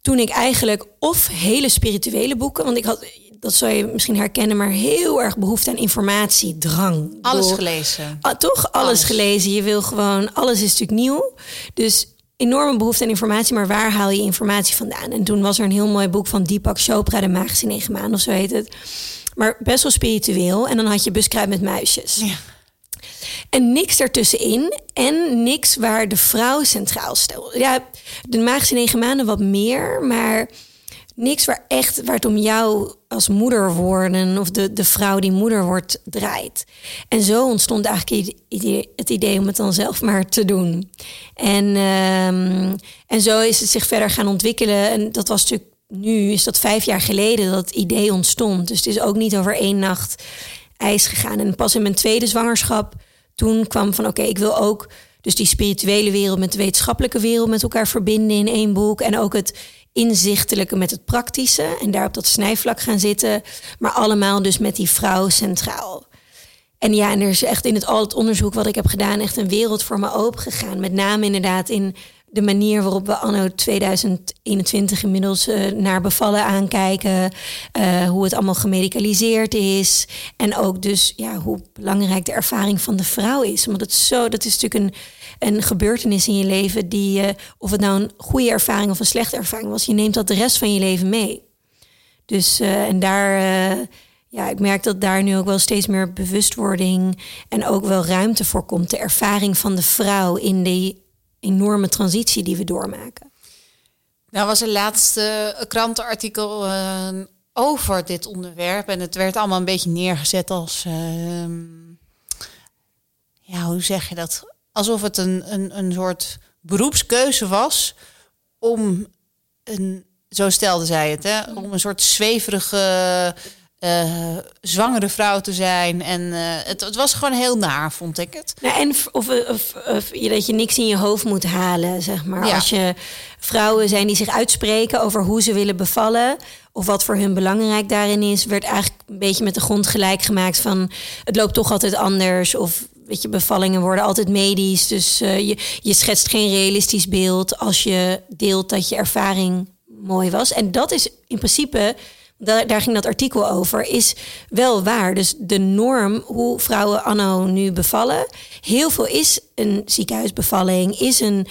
Toen ik eigenlijk of hele spirituele boeken, want ik had, dat zou je misschien herkennen, maar heel erg behoefte aan informatie, drang. Alles door, gelezen. Ah, toch? Alles, alles gelezen. Je wil gewoon, alles is natuurlijk nieuw. Dus enorme behoefte aan informatie, maar waar haal je informatie vandaan? En toen was er een heel mooi boek van Deepak Chopra, De Magische Negen Maanden, of zo heet het. Maar best wel spiritueel. En dan had je Buskruid met Muisjes. Ja. En niks ertussenin. En niks waar de vrouw centraal stelt. Ja, De Magische Negen Maanden wat meer. Maar niks waar echt waar het om jou als moeder worden. Of de, de vrouw die moeder wordt draait. En zo ontstond eigenlijk het idee om het dan zelf maar te doen. En, um, en zo is het zich verder gaan ontwikkelen. En dat was natuurlijk... Nu is dat vijf jaar geleden dat het idee ontstond. Dus het is ook niet over één nacht ijs gegaan. En pas in mijn tweede zwangerschap, toen kwam van oké, okay, ik wil ook dus die spirituele wereld met de wetenschappelijke wereld met elkaar verbinden in één boek. En ook het inzichtelijke met het praktische. En daar op dat snijvlak gaan zitten. Maar allemaal dus met die vrouw centraal. En ja, en er is echt in het, al het onderzoek wat ik heb gedaan echt een wereld voor me opengegaan. Met name inderdaad in... de manier waarop we anno tweeduizend eenentwintig inmiddels uh, naar bevallen aankijken. Uh, hoe het allemaal gemedicaliseerd is. En ook dus ja, hoe belangrijk de ervaring van de vrouw is. Want het zo, dat is natuurlijk een, een gebeurtenis in je leven. Die, uh, of het nou een goede ervaring of een slechte ervaring was. Je neemt dat de rest van je leven mee. Dus uh, en daar... Uh, Ja, ik merk dat daar nu ook wel steeds meer bewustwording... en ook wel ruimte voor komt. De ervaring van de vrouw in die... enorme transitie die we doormaken. Nou was een laatste krantenartikel uh, over dit onderwerp. En het werd allemaal een beetje neergezet als... Uh, ja, hoe zeg je dat? Alsof het een, een, een soort beroepskeuze was... om, een, zo stelde zij het, hè, om een soort zweverige... Uh, zwangere vrouw te zijn. En uh, het, het was gewoon heel naar, vond ik het. Nou, en of, of, of, of dat je niks in je hoofd moet halen, zeg maar. Ja. Als je vrouwen zijn die zich uitspreken over hoe ze willen bevallen... of wat voor hun belangrijk daarin is... werd eigenlijk een beetje met de grond gelijk gemaakt van... het loopt toch altijd anders of... Weet je, bevallingen worden altijd medisch, dus uh, je, je schetst geen realistisch beeld... als je deelt dat je ervaring mooi was. En dat is in principe... Daar, daar ging dat artikel over, is wel waar. Dus de norm, hoe vrouwen anno nu bevallen... heel veel is een ziekenhuisbevalling, is een,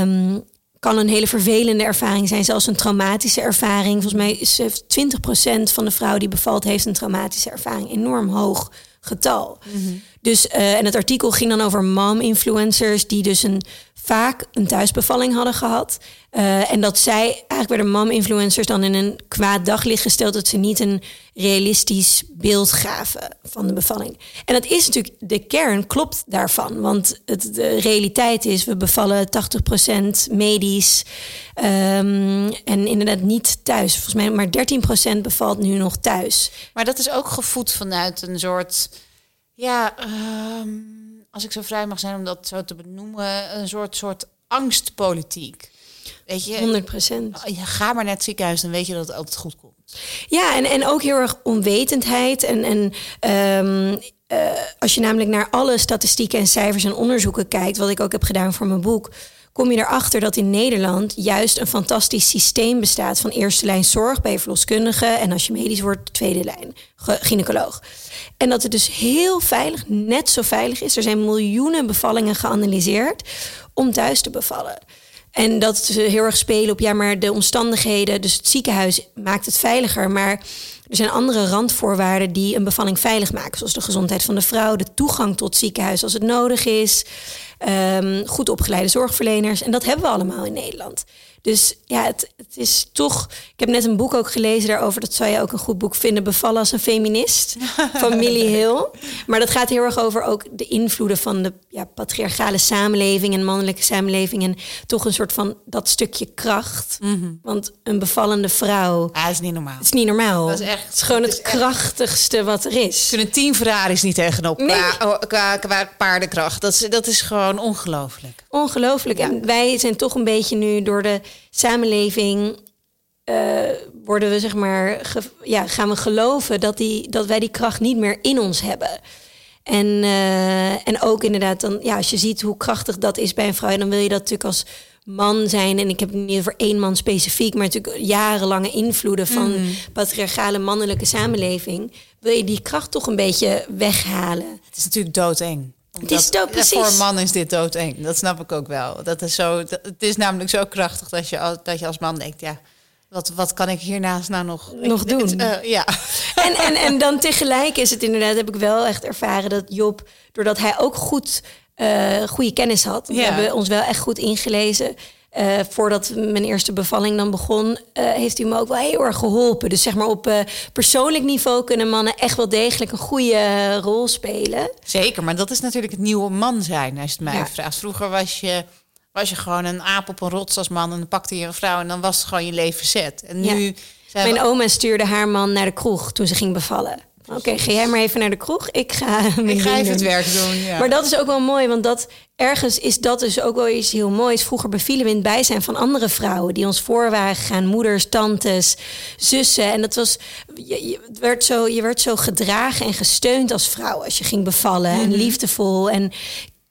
um, kan een hele vervelende ervaring zijn. Zelfs een traumatische ervaring. Volgens mij is twintig procent van de vrouw die bevalt... heeft een traumatische ervaring, enorm hoog getal. Mm-hmm. Dus uh, en het artikel ging dan over mom-influencers... die dus een, vaak een thuisbevalling hadden gehad... Uh, en dat zij, eigenlijk werden mom-influencers dan in een kwaad daglicht gesteld... dat ze niet een realistisch beeld gaven van de bevalling. En dat is natuurlijk, de kern klopt daarvan. Want het, de realiteit is, we bevallen tachtig procent medisch... Um, en inderdaad niet thuis. Volgens mij maar dertien procent bevalt nu nog thuis. Maar dat is ook gevoed vanuit een soort... ja, um, als ik zo vrij mag zijn om dat zo te benoemen... een soort, soort angstpolitiek. Weet je, honderd procent. Ga maar naar het ziekenhuis, dan weet je dat het altijd goed komt. Ja, en, en ook heel erg onwetendheid. En, en um, uh, als je namelijk naar alle statistieken en cijfers en onderzoeken kijkt... wat ik ook heb gedaan voor mijn boek... kom je erachter dat in Nederland juist een fantastisch systeem bestaat... van eerste lijn zorg bij verloskundige... en als je medisch wordt, tweede lijn, gynaecoloog. En dat het dus heel veilig, net zo veilig is. Er zijn miljoenen bevallingen geanalyseerd om thuis te bevallen... En dat ze heel erg spelen op, ja, maar de omstandigheden... dus het ziekenhuis maakt het veiliger... maar er zijn andere randvoorwaarden die een bevalling veilig maken... zoals de gezondheid van de vrouw, de toegang tot het ziekenhuis als het nodig is... Um, goed opgeleide zorgverleners, en dat hebben we allemaal in Nederland. Dus ja, het, het is toch... Ik heb net een boek ook gelezen daarover. Dat zou je ook een goed boek vinden. Bevallen als een feminist. Van Millie Hill. Maar dat gaat heel erg over ook de invloeden van de ja, patriarchale samenleving en mannelijke samenleving. En toch een soort van dat stukje kracht. Mm-hmm. Want een bevallende vrouw... Ah, dat is niet normaal. Het is niet normaal. Dat is echt, het is gewoon het, is het krachtigste echt wat er is. Kunnen tien Ferraris niet tegenop nee. qua, qua, qua paardenkracht. Dat is, dat is gewoon ongelooflijk. Ongelooflijk. Ja. En wij zijn toch een beetje nu door de samenleving uh, worden we zeg maar ge, ja, gaan we geloven dat die dat wij die kracht niet meer in ons hebben. En, uh, en ook inderdaad, dan ja, als je ziet hoe krachtig dat is bij een vrouw, dan wil je dat natuurlijk als man zijn. En ik heb niet over één man specifiek, maar natuurlijk jarenlange invloeden van mm. patriarchale mannelijke samenleving. Wil je die kracht toch een beetje weghalen? Het is natuurlijk doodeng. Omdat, het is dood, precies. Voor een man is dit doodeng. Dat snap ik ook wel. Dat is zo, dat, het is namelijk zo krachtig dat je, dat je als man denkt... ja, wat, wat kan ik hiernaast nou nog, nog ik, doen? Het, uh, ja. en, en, en dan tegelijk is het inderdaad... heb ik wel echt ervaren dat Job... doordat hij ook goed uh, goede kennis had... Ja. We hebben ons wel echt goed ingelezen... Uh, voordat mijn eerste bevalling dan begon, uh, heeft hij me ook wel heel erg geholpen. Dus zeg maar op uh, persoonlijk niveau kunnen mannen echt wel degelijk een goede uh, rol spelen. Zeker, maar dat is natuurlijk het nieuwe man zijn, als je het mij ja. vraagt. Vroeger was je, was je gewoon een aap op een rots als man en dan pakte je een vrouw en dan was het gewoon je leven zet. En nu ja. zijn mijn we... oma stuurde haar man naar de kroeg toen ze ging bevallen. Oké, okay, ga jij maar even naar de kroeg. Ik ga, ik ga even het werk doen. Ja. Maar dat is ook wel mooi, want dat ergens is dat dus ook wel iets heel moois. Vroeger bevielen we in het bijzijn van andere vrouwen die ons voor waren gegaan. Moeders, tantes, zussen. En dat was, je, je, werd zo, je werd zo gedragen en gesteund als vrouw als je ging bevallen. Mm-hmm. En liefdevol. En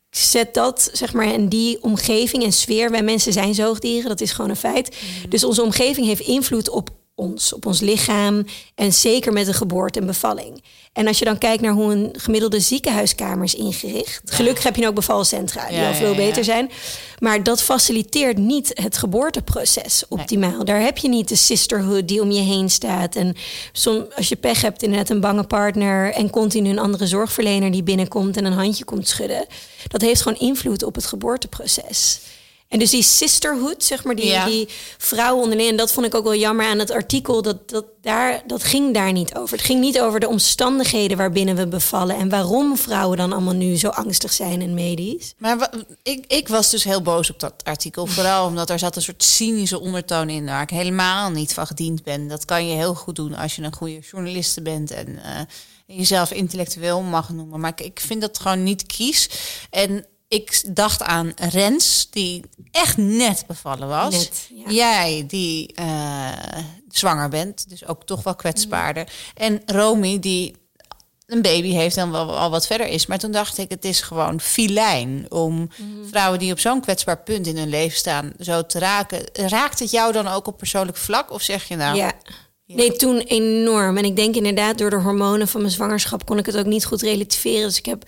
zet dat, zeg maar, in die omgeving en sfeer. Wij mensen zijn zoogdieren, dat is gewoon een feit. Mm-hmm. Dus onze omgeving heeft invloed op ons, op ons lichaam en zeker met de geboorte en bevalling. En als je dan kijkt naar hoe een gemiddelde ziekenhuiskamer is ingericht... Ja. Gelukkig heb je nu ook bevalcentra die ja, al veel ja, beter ja. zijn. Maar dat faciliteert niet het geboorteproces optimaal. Nee. Daar heb je niet de sisterhood die om je heen staat. En som, als je pech hebt, inderdaad een bange partner... en continu een andere zorgverlener die binnenkomt en een handje komt schudden. Dat heeft gewoon invloed op het geboorteproces. En dus die sisterhood, zeg maar, die, ja. die vrouwen onderling. En dat vond ik ook wel jammer aan het artikel. Dat, dat, daar, dat ging daar niet over. Het ging niet over de omstandigheden waarbinnen we bevallen. En waarom vrouwen dan allemaal nu zo angstig zijn en medisch. Maar w- ik, ik was dus heel boos op dat artikel. Vooral omdat er zat een soort cynische ondertoon in waar ik helemaal niet van gediend ben. Dat kan je heel goed doen als je een goede journaliste bent. En uh, jezelf intellectueel mag noemen. Maar ik, ik vind dat gewoon niet kies. En... ik dacht aan Rens, die echt net bevallen was. Net, ja. Jij, die uh, zwanger bent, dus ook toch wel kwetsbaarder. Mm. En Romy, die een baby heeft en wel al wat verder is. Maar toen dacht ik, het is gewoon filijn om mm. vrouwen die op zo'n kwetsbaar punt in hun leven staan zo te raken. Raakt het jou dan ook op persoonlijk vlak? Of zeg je nou... Ja. Ja. Nee, toen enorm. En ik denk inderdaad, door de hormonen van mijn zwangerschap kon ik het ook niet goed relativeren. Dus ik heb...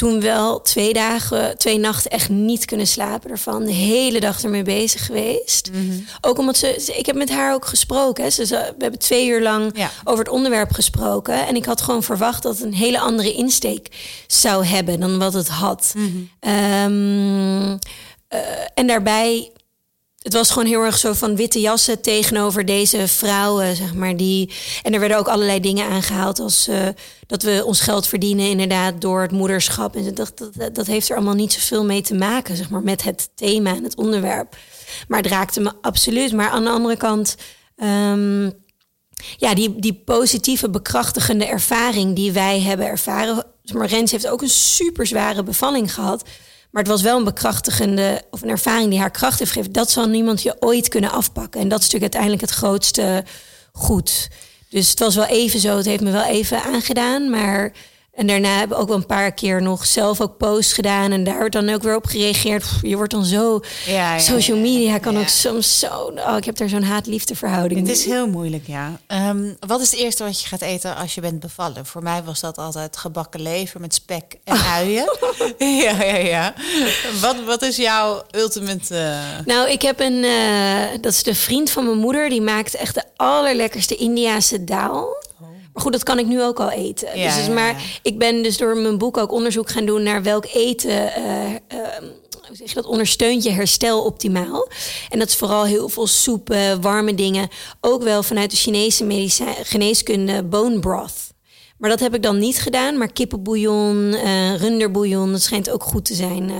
toen wel twee dagen, twee nachten echt niet kunnen slapen ervan. De hele dag ermee bezig geweest. Mm-hmm. Ook omdat ze... Ik heb met haar ook gesproken. Hè. Ze, we hebben twee uur lang ja. over het onderwerp gesproken. En ik had gewoon verwacht dat het een hele andere insteek zou hebben dan wat het had. Mm-hmm. Um, uh, en daarbij... Het was gewoon heel erg zo van witte jassen tegenover deze vrouwen, zeg maar. Die, en er werden ook allerlei dingen aangehaald als uh, dat we ons geld verdienen inderdaad door het moederschap. En dat, dat, dat heeft er allemaal niet zoveel mee te maken, zeg maar, met het thema en het onderwerp. Maar het raakte me absoluut. Maar aan de andere kant, um, ja, die, die positieve, bekrachtigende ervaring die wij hebben ervaren. Zeg maar, Rens heeft ook een super zware bevalling gehad. Maar het was wel een bekrachtigende of een ervaring die haar kracht heeft gegeven. Dat zal niemand je ooit kunnen afpakken. En dat is natuurlijk uiteindelijk het grootste goed. Dus het was wel even zo. Het heeft me wel even aangedaan. Maar en daarna hebben we ook wel een paar keer nog zelf ook posts gedaan. En daar wordt dan ook weer op gereageerd. Pff, je wordt dan zo... Ja, ja, social media kan ja. ook soms zo... Oh, ik heb daar zo'n haat-liefde verhouding. Het is heel moeilijk, ja. Um, wat is het eerste wat je gaat eten als je bent bevallen? Voor mij was dat altijd gebakken lever met spek en oh. uien. ja, ja, ja. Wat, wat is jouw ultimate... Uh... Nou, ik heb een... Uh, dat is de vriend van mijn moeder. Die maakt echt de allerlekkerste Indiase daal. Maar goed, dat kan ik nu ook al eten. Ja, dus dus ja, maar ja. Ik ben dus door mijn boek ook onderzoek gaan doen naar welk eten... Uh, um, hoe zeg je dat, ondersteunt je herstel optimaal. En dat is vooral heel veel soepen, warme dingen. Ook wel vanuit de Chinese medicijn, geneeskunde bone broth. Maar dat heb ik dan niet gedaan. Maar kippenbouillon, uh, runderbouillon, dat schijnt ook goed te zijn uh,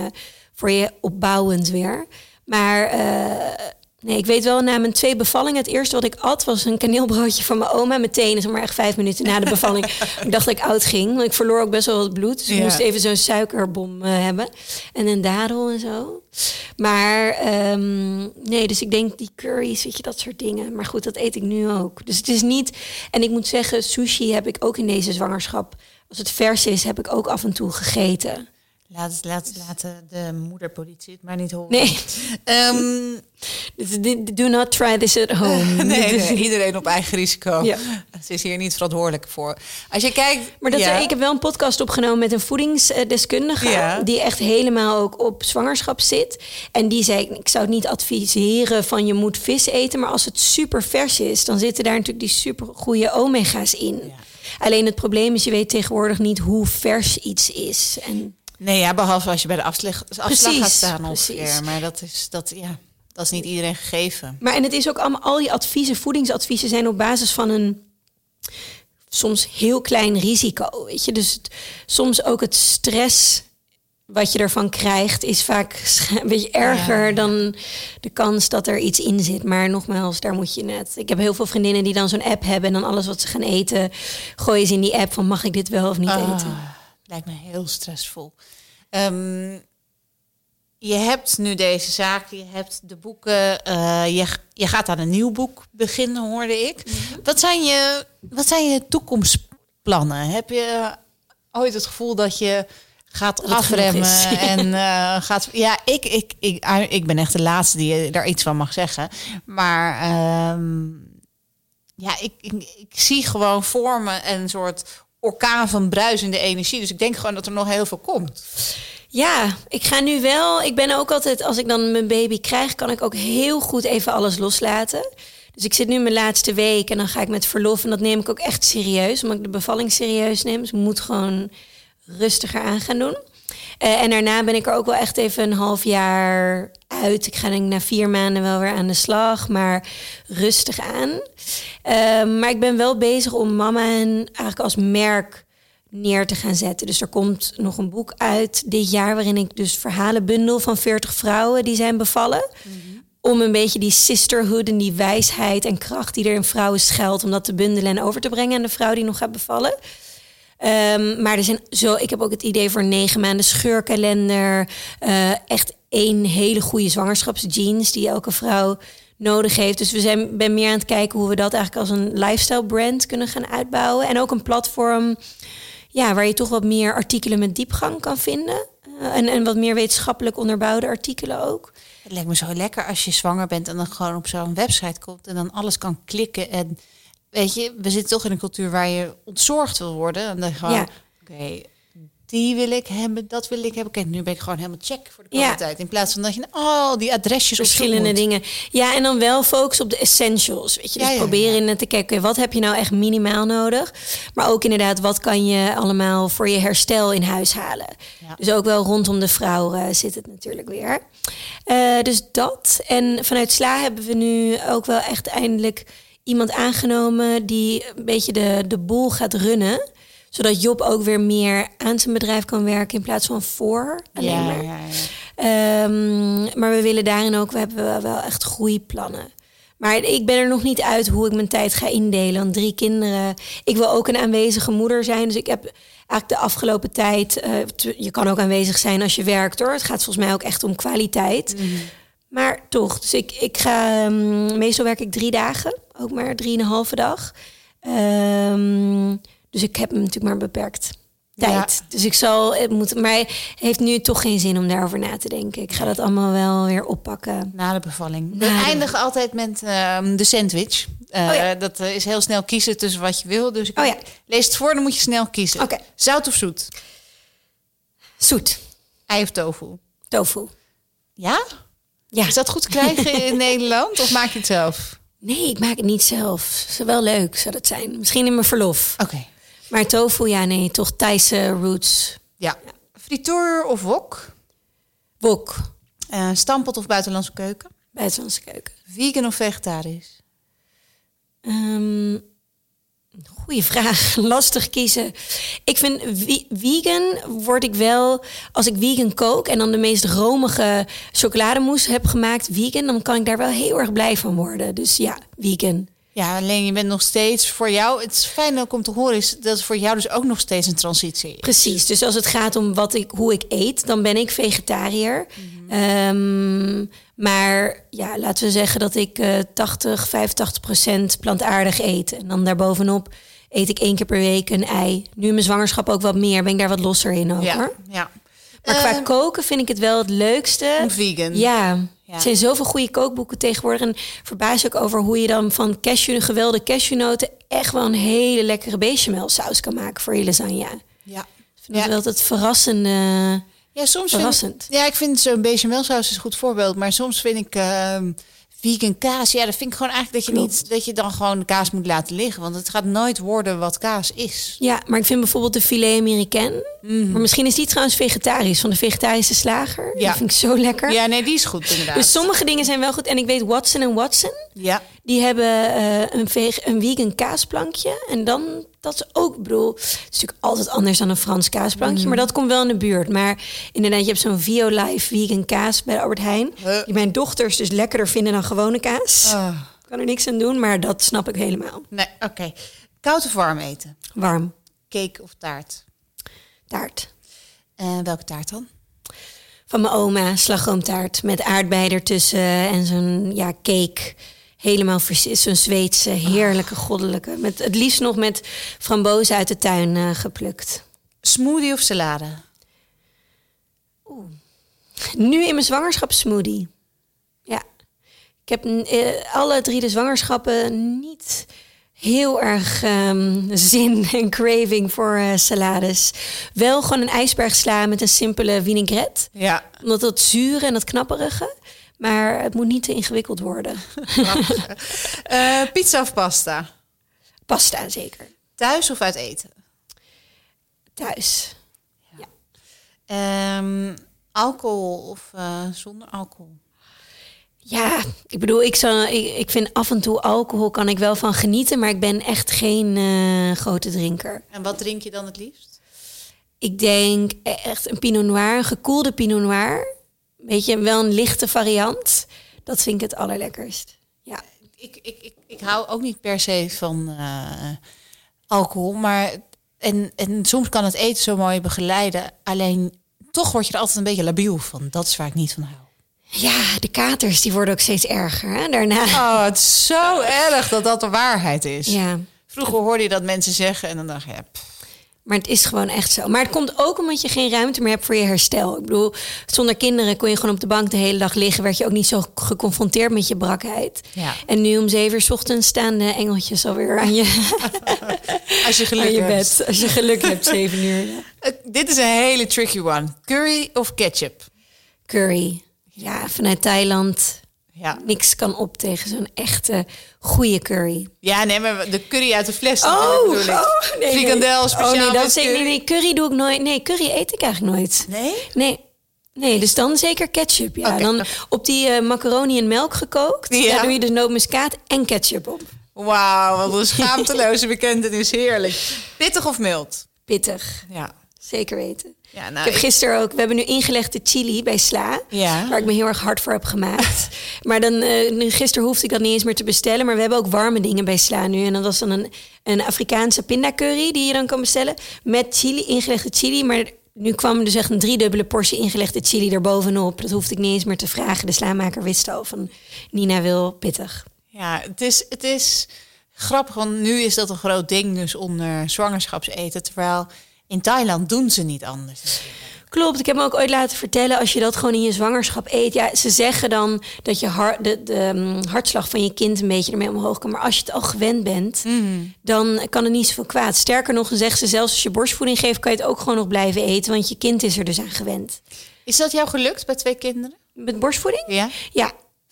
voor je opbouwend weer. Maar uh, nee, ik weet wel, na mijn twee bevallingen... het eerste wat ik at was een kaneelbroodje van mijn oma. Meteen, zeg maar echt vijf minuten na de bevalling. Ik dacht dat ik oud ging, want ik verloor ook best wel wat bloed. Dus ik ja. moest even zo'n suikerbom uh, hebben. En een dadel en zo. Maar um, nee, dus ik denk die curry's, weet je, dat soort dingen. Maar goed, dat eet ik nu ook. Dus het is niet... En ik moet zeggen, sushi heb ik ook in deze zwangerschap. Als het vers is, heb ik ook af en toe gegeten. Laat, laat, laat de moederpolitie het maar niet horen. Nee. Um, Do not try this at home. nee, nee, iedereen op eigen risico. Ja. Ze is hier niet verantwoordelijk voor. Als je kijkt... Maar dat, ja. ik heb wel een podcast opgenomen met een voedingsdeskundige... Ja. die echt helemaal ook op zwangerschap zit. En die zei, ik zou het niet adviseren van je moet vis eten... maar als het super vers is, dan zitten daar natuurlijk die super goede omega's in. Ja. Alleen het probleem is, je weet tegenwoordig niet hoe vers iets is... En nee, ja, behalve als je bij de afslag, afslag precies, gaat staan ongeveer. Maar dat is, dat, ja, dat is niet iedereen gegeven. Maar en het is ook allemaal, al die adviezen, voedingsadviezen... zijn op basis van een soms heel klein risico. Weet je? Dus het, soms ook het stress wat je ervan krijgt... is vaak een beetje erger ja, ja. dan de kans dat er iets in zit. Maar nogmaals, daar moet je net... Ik heb heel veel vriendinnen die dan zo'n app hebben... en dan alles wat ze gaan eten gooien ze in die app... van mag ik dit wel of niet ah. eten? Lijkt me heel stressvol. Um, je hebt nu deze zaak, je hebt de boeken. Uh, je, je gaat aan een nieuw boek beginnen, hoorde ik. Mm-hmm. Wat zijn je, wat zijn je toekomstplannen? Heb je ooit het gevoel dat je gaat dat afremmen? En uh, gaat, ja, ik, ik, ik, ik, ik ben echt de laatste die daar iets van mag zeggen. Maar um, ja, ik, ik, ik zie gewoon voor me een soort... orkaan van bruisende energie. Dus ik denk gewoon dat er nog heel veel komt. Ja, ik ga nu wel... Ik ben ook altijd, als ik dan mijn baby krijg... kan ik ook heel goed even alles loslaten. Dus ik zit nu mijn laatste week... en dan ga ik met verlof. En dat neem ik ook echt serieus. Omdat ik de bevalling serieus neem. Dus ik moet gewoon rustiger aan gaan doen. Uh, en daarna ben ik er ook wel echt even een half jaar uit. Ik ga denk ik na vier maanden wel weer aan de slag, maar rustig aan. Uh, maar ik ben wel bezig om Mama en eigenlijk als merk neer te gaan zetten. Dus er komt nog een boek uit dit jaar... waarin ik dus verhalen bundel van veertig vrouwen die zijn bevallen... Mm-hmm. om een beetje die sisterhood en die wijsheid en kracht die er in vrouwen schuilt... om dat te bundelen en over te brengen aan de vrouw die nog gaat bevallen... Um, maar er zijn zo, ik heb ook het idee voor negen maanden scheurkalender. Uh, echt één hele goede zwangerschapsjeans die elke vrouw nodig heeft. Dus we zijn ben meer aan het kijken hoe we dat eigenlijk als een lifestyle brand kunnen gaan uitbouwen. En ook een platform ja, waar je toch wat meer artikelen met diepgang kan vinden. Uh, en, en wat meer wetenschappelijk onderbouwde artikelen ook. Het lijkt me zo lekker als je zwanger bent en dan gewoon op zo'n website komt en dan alles kan klikken en... Weet je, we zitten toch in een cultuur waar je ontzorgd wil worden. En dan gewoon, ja. oké, okay, die wil ik hebben, dat wil ik hebben. Kijk, nu ben ik gewoon helemaal check voor de kwaliteit. Ja. In plaats van dat je al oh, die adresjes verschillende dingen. Ja, en dan wel focus op de essentials. Weet je, dus ja, ja, proberen ja. te kijken, wat heb je nou echt minimaal nodig? Maar ook inderdaad, wat kan je allemaal voor je herstel in huis halen? Ja. Dus ook wel rondom de vrouw uh, zit het natuurlijk weer. Uh, dus dat. En vanuit Sla hebben we nu ook wel echt eindelijk... iemand aangenomen die een beetje de, de boel gaat runnen. Zodat Job ook weer meer aan zijn bedrijf kan werken in plaats van voor. Alleen ja, maar. Ja, ja. Um, maar we willen daarin ook, we hebben wel echt groeiplannen. Maar ik ben er nog niet uit hoe ik mijn tijd ga indelen. Want drie kinderen. Ik wil ook een aanwezige moeder zijn. Dus ik heb eigenlijk de afgelopen tijd... Uh, je kan ook aanwezig zijn als je werkt hoor. Het gaat volgens mij ook echt om kwaliteit. Mm. Maar toch, dus ik, ik ga... Um, meestal werk ik drie dagen. Ook maar drieënhalve dag. Um, dus ik heb hem natuurlijk maar beperkt tijd. Ja. Dus ik zal... Het moet, maar het heeft nu toch geen zin om daarover na te denken. Ik ga dat allemaal wel weer oppakken. Na de bevalling. Na We de... eindigen altijd met uh, de sandwich. Uh, oh ja. Dat is heel snel kiezen tussen wat je wil. Dus ik oh ja. lees het voor, dan moet je snel kiezen. Okay. Zout of zoet? Zoet. Ei of tofu? Tofu. Ja? Ja. Is dat goed te krijgen in Nederland? Of maak je het zelf? Nee, ik maak het niet zelf. Wel leuk zou dat zijn. Misschien in mijn verlof. Oké. Okay. Maar tofu, ja, nee, toch Thaise roots. Ja. Ja. Frituur of wok? Wok. Uh, stamppot of buitenlandse keuken? Buitenlandse keuken. Vegan of vegetarisch? Um, goeie vraag. Lastig kiezen. Ik vind wie- vegan word ik wel... Als ik vegan kook en dan de meest romige chocolademousse heb gemaakt vegan... dan kan ik daar wel heel erg blij van worden. Dus ja, vegan. Ja, alleen je bent nog steeds voor jou... Het is fijn ook om te horen is dat het voor jou dus ook nog steeds een transitie is. Precies, dus als het gaat om wat ik, hoe ik eet, dan ben ik vegetariër. Mm-hmm. Um, maar ja, laten we zeggen dat ik uh, tachtig, vijfentachtig procent plantaardig eet. En dan daarbovenop eet ik één keer per week een ei. Nu in mijn zwangerschap ook wat meer, ben ik daar wat losser in over. Ja, ja. Maar uh, qua koken vind ik het wel het leukste. Vegan. Ja. Ja. Er zijn zoveel goede kookboeken tegenwoordig. En verbaas ik over hoe je dan van cashew, gewelde cashewnoten... echt wel een hele lekkere bechamelsaus kan maken voor je lasagne. Ja. Ik vind ja. dat wel dat verrassende... Ja, soms verrassend. Vind, ja, ik vind zo'n bechamelsaus een goed voorbeeld. Maar soms vind ik uh, vegan kaas... Ja, dat vind ik gewoon eigenlijk dat je, niet, dat je dan gewoon kaas moet laten liggen. Want het gaat nooit worden wat kaas is. Ja, maar ik vind bijvoorbeeld de filet américain. Mm. Maar misschien is die trouwens vegetarisch. Van de vegetarische slager. Ja. Die vind ik zo lekker. Ja, nee, die is goed inderdaad. Dus sommige dingen zijn wel goed. En ik weet Watson en Watson. Ja. Die hebben uh, een, veg- een vegan kaasplankje. En dan... Dat is ook, ik bedoel, het is natuurlijk altijd anders dan een Frans kaasplankje. Mm. Maar dat komt wel in de buurt. Maar inderdaad, je hebt zo'n Vio Life vegan kaas bij de Albert Heijn. Uh. Die mijn dochters dus lekkerder vinden dan gewone kaas. Uh. Ik kan er niks aan doen, maar dat snap ik helemaal. Nee, oké. Okay. Koud of warm eten? Warm. Cake of taart? Taart. Uh, welke taart dan? Van mijn oma, slagroomtaart met aardbei ertussen en zo'n ja cake... Helemaal is zo'n Zweedse, heerlijke, goddelijke. Met, het liefst nog met frambozen uit de tuin uh, geplukt. Smoothie of salade? Oeh. Nu in mijn zwangerschap smoothie. Ja. Ik heb uh, alle drie de zwangerschappen niet heel erg um, zin en craving voor uh, salades. Wel gewoon een ijsberg sla met een simpele vinaigrette. Ja. Omdat dat zure en dat knapperige... Maar het moet niet te ingewikkeld worden. uh, pizza of pasta? Pasta, zeker. Thuis of uit eten? Thuis. Ja. Ja. Um, alcohol of uh, zonder alcohol? Ja, ik bedoel, ik, zou, ik, ik vind af en toe alcohol kan ik wel van genieten... maar ik ben echt geen uh, grote drinker. En wat drink je dan het liefst? Ik denk echt een pinot noir, een gekoelde pinot noir... Weet je, wel een lichte variant. Dat vind ik het allerlekkerst. Ja. Ik, ik, ik, ik hou ook niet per se van uh, alcohol. Maar en, en soms kan het eten zo mooi begeleiden. Alleen toch word je er altijd een beetje labiel van. Dat is waar ik niet van hou. Ja, de katers die worden ook steeds erger. Hè? Daarna. Oh, het is zo erg dat dat de waarheid is. Ja. Vroeger hoorde je dat mensen zeggen en dan dacht je... Ja, maar het is gewoon echt zo. Maar het komt ook omdat je geen ruimte meer hebt voor je herstel. Ik bedoel, zonder kinderen kon je gewoon op de bank de hele dag liggen. Werd je ook niet zo geconfronteerd met je brakheid. Ja. En nu om zeven uur 's ochtends staan de engeltjes alweer aan je, als je geluk aan je hebt. Bed. Als je geluk hebt, zeven uur. Ja. Uh, dit is een hele tricky one. Curry of ketchup? Curry. Ja, vanuit Thailand... Ja. Niks kan op tegen zo'n echte goede curry. Ja, nee, maar de curry uit de fles. Oh, oh nee, frikandel, nee. Speciaal. Oh, nee, dat curry. Ik, nee, nee, curry doe ik nooit. Nee, curry eet ik eigenlijk nooit. Nee? Nee, nee dus dan zeker ketchup. Ja, okay. Dan op die uh, macaroni en melk gekookt. Ja. Daar doe je dus nootmuskaat en ketchup op. Wauw, wat een schaamteloze bekentenis. Heerlijk. Pittig of mild? Pittig. Ja. Zeker weten. Ja, nou, ik heb gisteren ook... We hebben nu ingelegde chili bij Sla. Ja. Waar ik me heel erg hard voor heb gemaakt. Maar dan uh, gisteren hoefde ik dat niet eens meer te bestellen. Maar we hebben ook warme dingen bij Sla nu. En dat was dan een, een Afrikaanse pindacurry die je dan kan bestellen. Met chili, ingelegde chili. Maar nu kwam dus echt een driedubbele portie ingelegde chili erbovenop. Dat hoefde ik niet eens meer te vragen. De slaanmaker wist al van Nina wil pittig. Ja, het is... Het is grappig, want nu is dat een groot ding dus onder zwangerschapseten. Terwijl... In Thailand doen ze niet anders. Klopt, ik heb me ook ooit laten vertellen... als je dat gewoon in je zwangerschap eet... ja, ze zeggen dan dat je har- de, de um, hartslag van je kind... een beetje ermee omhoog kan. Maar als je het al gewend bent... Mm. dan kan het niet zoveel kwaad. Sterker nog, zeggen ze zelfs als je borstvoeding geeft... kan je het ook gewoon nog blijven eten... want je kind is er dus aan gewend. Is dat jou gelukt bij twee kinderen? Met borstvoeding? Ja. Ja.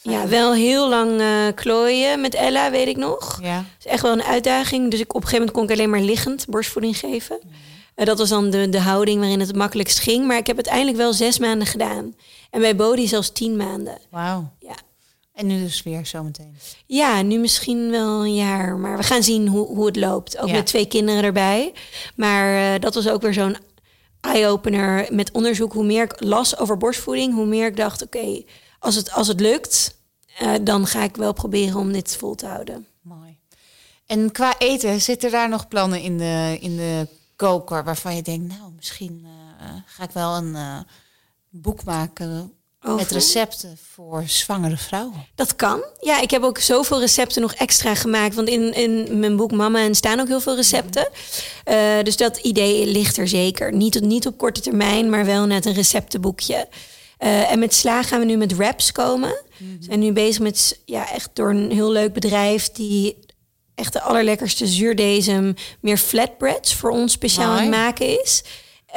Ja, wel heel lang uh, klooien met Ella, weet ik nog. Ja. Dat is echt wel een uitdaging. Dus ik, op een gegeven moment kon ik alleen maar liggend borstvoeding geven. Uh, dat was dan de, de houding waarin het, het makkelijkst ging. Maar ik heb uiteindelijk wel zes maanden gedaan. En bij Bodhi zelfs tien maanden. Wauw. Ja. En nu dus weer zometeen? Ja, nu misschien wel een jaar. Maar we gaan zien hoe, hoe het loopt. Ook ja. met twee kinderen erbij. Maar uh, dat was ook weer zo'n eye-opener met onderzoek. Hoe meer ik las over borstvoeding, hoe meer ik dacht... oké, okay, als, het, als het lukt, uh, dan ga ik wel proberen om dit vol te houden. Mooi. En qua eten, zitten daar nog plannen in de, in de koker... waarvan je denkt, nou, misschien uh, ga ik wel een uh, boek maken... Over? Met recepten voor zwangere vrouwen. Dat kan. Ja, ik heb ook zoveel recepten nog extra gemaakt. Want in, in mijn boek Mama en staan ook heel veel recepten. Ja. Uh, dus dat idee ligt er zeker. Niet, niet op korte termijn, maar wel net een receptenboekje. Uh, en met Sla gaan we nu met wraps komen. Mm-hmm. We zijn nu bezig met, ja, echt door een heel leuk bedrijf... die echt de allerlekkerste zuurdesem, meer flatbreads voor ons speciaal Mooi. aan het maken is...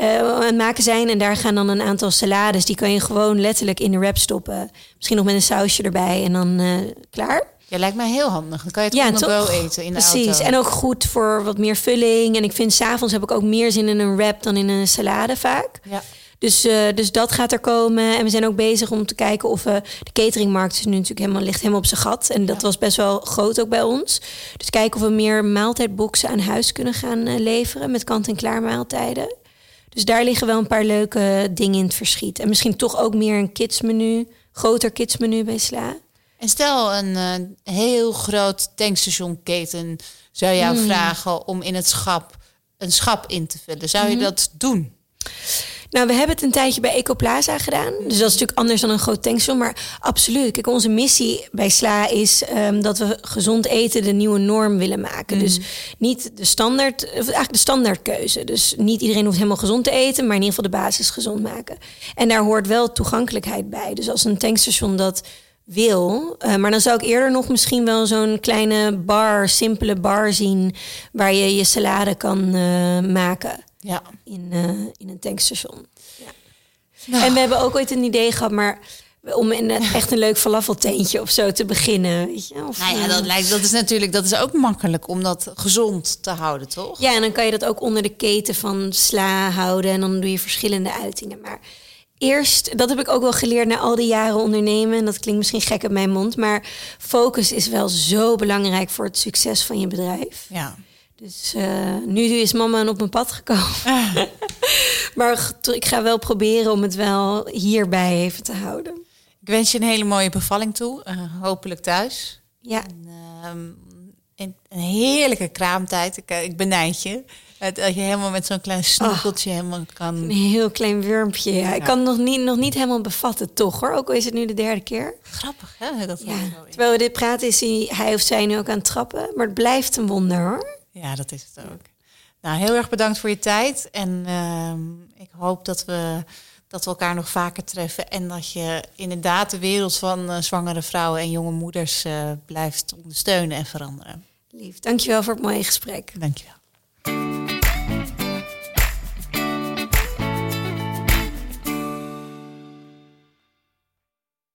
Uh, aan het maken zijn. En daar gaan dan een aantal salades. Die kan je gewoon letterlijk in de wrap stoppen. Misschien nog met een sausje erbij en dan uh, klaar. Ja, lijkt mij heel handig. Dan kan je het ja, toch nog wel eten in de Precies. auto. Precies, en ook goed voor wat meer vulling. En ik vind, 's avonds heb ik ook meer zin in een wrap dan in een salade vaak. Ja. Dus, uh, dus dat gaat er komen. En we zijn ook bezig om te kijken of we... De cateringmarkt is nu natuurlijk helemaal, ligt helemaal op zijn gat. En dat ja. was best wel groot ook bij ons. Dus kijken of we meer maaltijdboxen aan huis kunnen gaan uh, leveren. Met kant-en-klaar maaltijden. Dus daar liggen wel een paar leuke dingen in het verschiet. En misschien toch ook meer een kidsmenu, groter kidsmenu bij Sla. En stel een uh, heel groot tankstationketen zou jou mm. vragen om in het schap een schap in te vullen. Zou mm-hmm. je dat doen? Nou, we hebben het een tijdje bij Ecoplaza gedaan. Dus dat is natuurlijk anders dan een groot tankstation. Maar absoluut. Kijk, onze missie bij Sla is um, dat we gezond eten de nieuwe norm willen maken. Mm. Dus niet de standaard, of eigenlijk de standaardkeuze. Dus niet iedereen hoeft helemaal gezond te eten, maar in ieder geval de basis gezond maken. En daar hoort wel toegankelijkheid bij. Dus als een tankstation dat wil, uh, maar dan zou ik eerder nog misschien wel zo'n kleine bar, simpele bar zien, waar je je salade kan uh, maken. Ja. In, uh, in een tankstation. Ja. Nou. En we hebben ook ooit een idee gehad, maar om in uh, echt een leuk falafelteentje of zo te beginnen. Weet je? Of, nou ja, dat lijkt, dat is natuurlijk, dat is ook makkelijk om dat gezond te houden, toch? Ja, en dan kan je dat ook onder de keten van Sla houden en dan doe je verschillende uitingen. Maar eerst, dat heb ik ook wel geleerd na al die jaren ondernemen. En dat klinkt misschien gek uit mijn mond, maar focus is wel zo belangrijk voor het succes van je bedrijf. Ja. Dus uh, nu is Mama en op mijn pad gekomen. Ah. Maar ik ga wel proberen om het wel hierbij even te houden. Ik wens je een hele mooie bevalling toe. Uh, hopelijk thuis. Ja. En, uh, een, een heerlijke kraamtijd. Ik, uh, ik benijd je. Uh, dat je helemaal met zo'n klein snoekeltje oh, helemaal kan... Een heel klein wurmpje. Ja. Ja. Ik kan het nog niet, nog niet helemaal bevatten, toch hoor. Ook al is het nu de derde keer. Grappig, hè? Dat ja. zo terwijl we dit praten is hij, hij of zij nu ook aan het trappen. Maar het blijft een wonder, hoor. Ja, dat is het ook. Nou, heel erg bedankt voor je tijd. En uh, ik hoop dat we, dat we elkaar nog vaker treffen. En dat je inderdaad de wereld van uh, zwangere vrouwen en jonge moeders uh, blijft ondersteunen en veranderen. Lief, dankjewel voor het mooie gesprek. Dankjewel.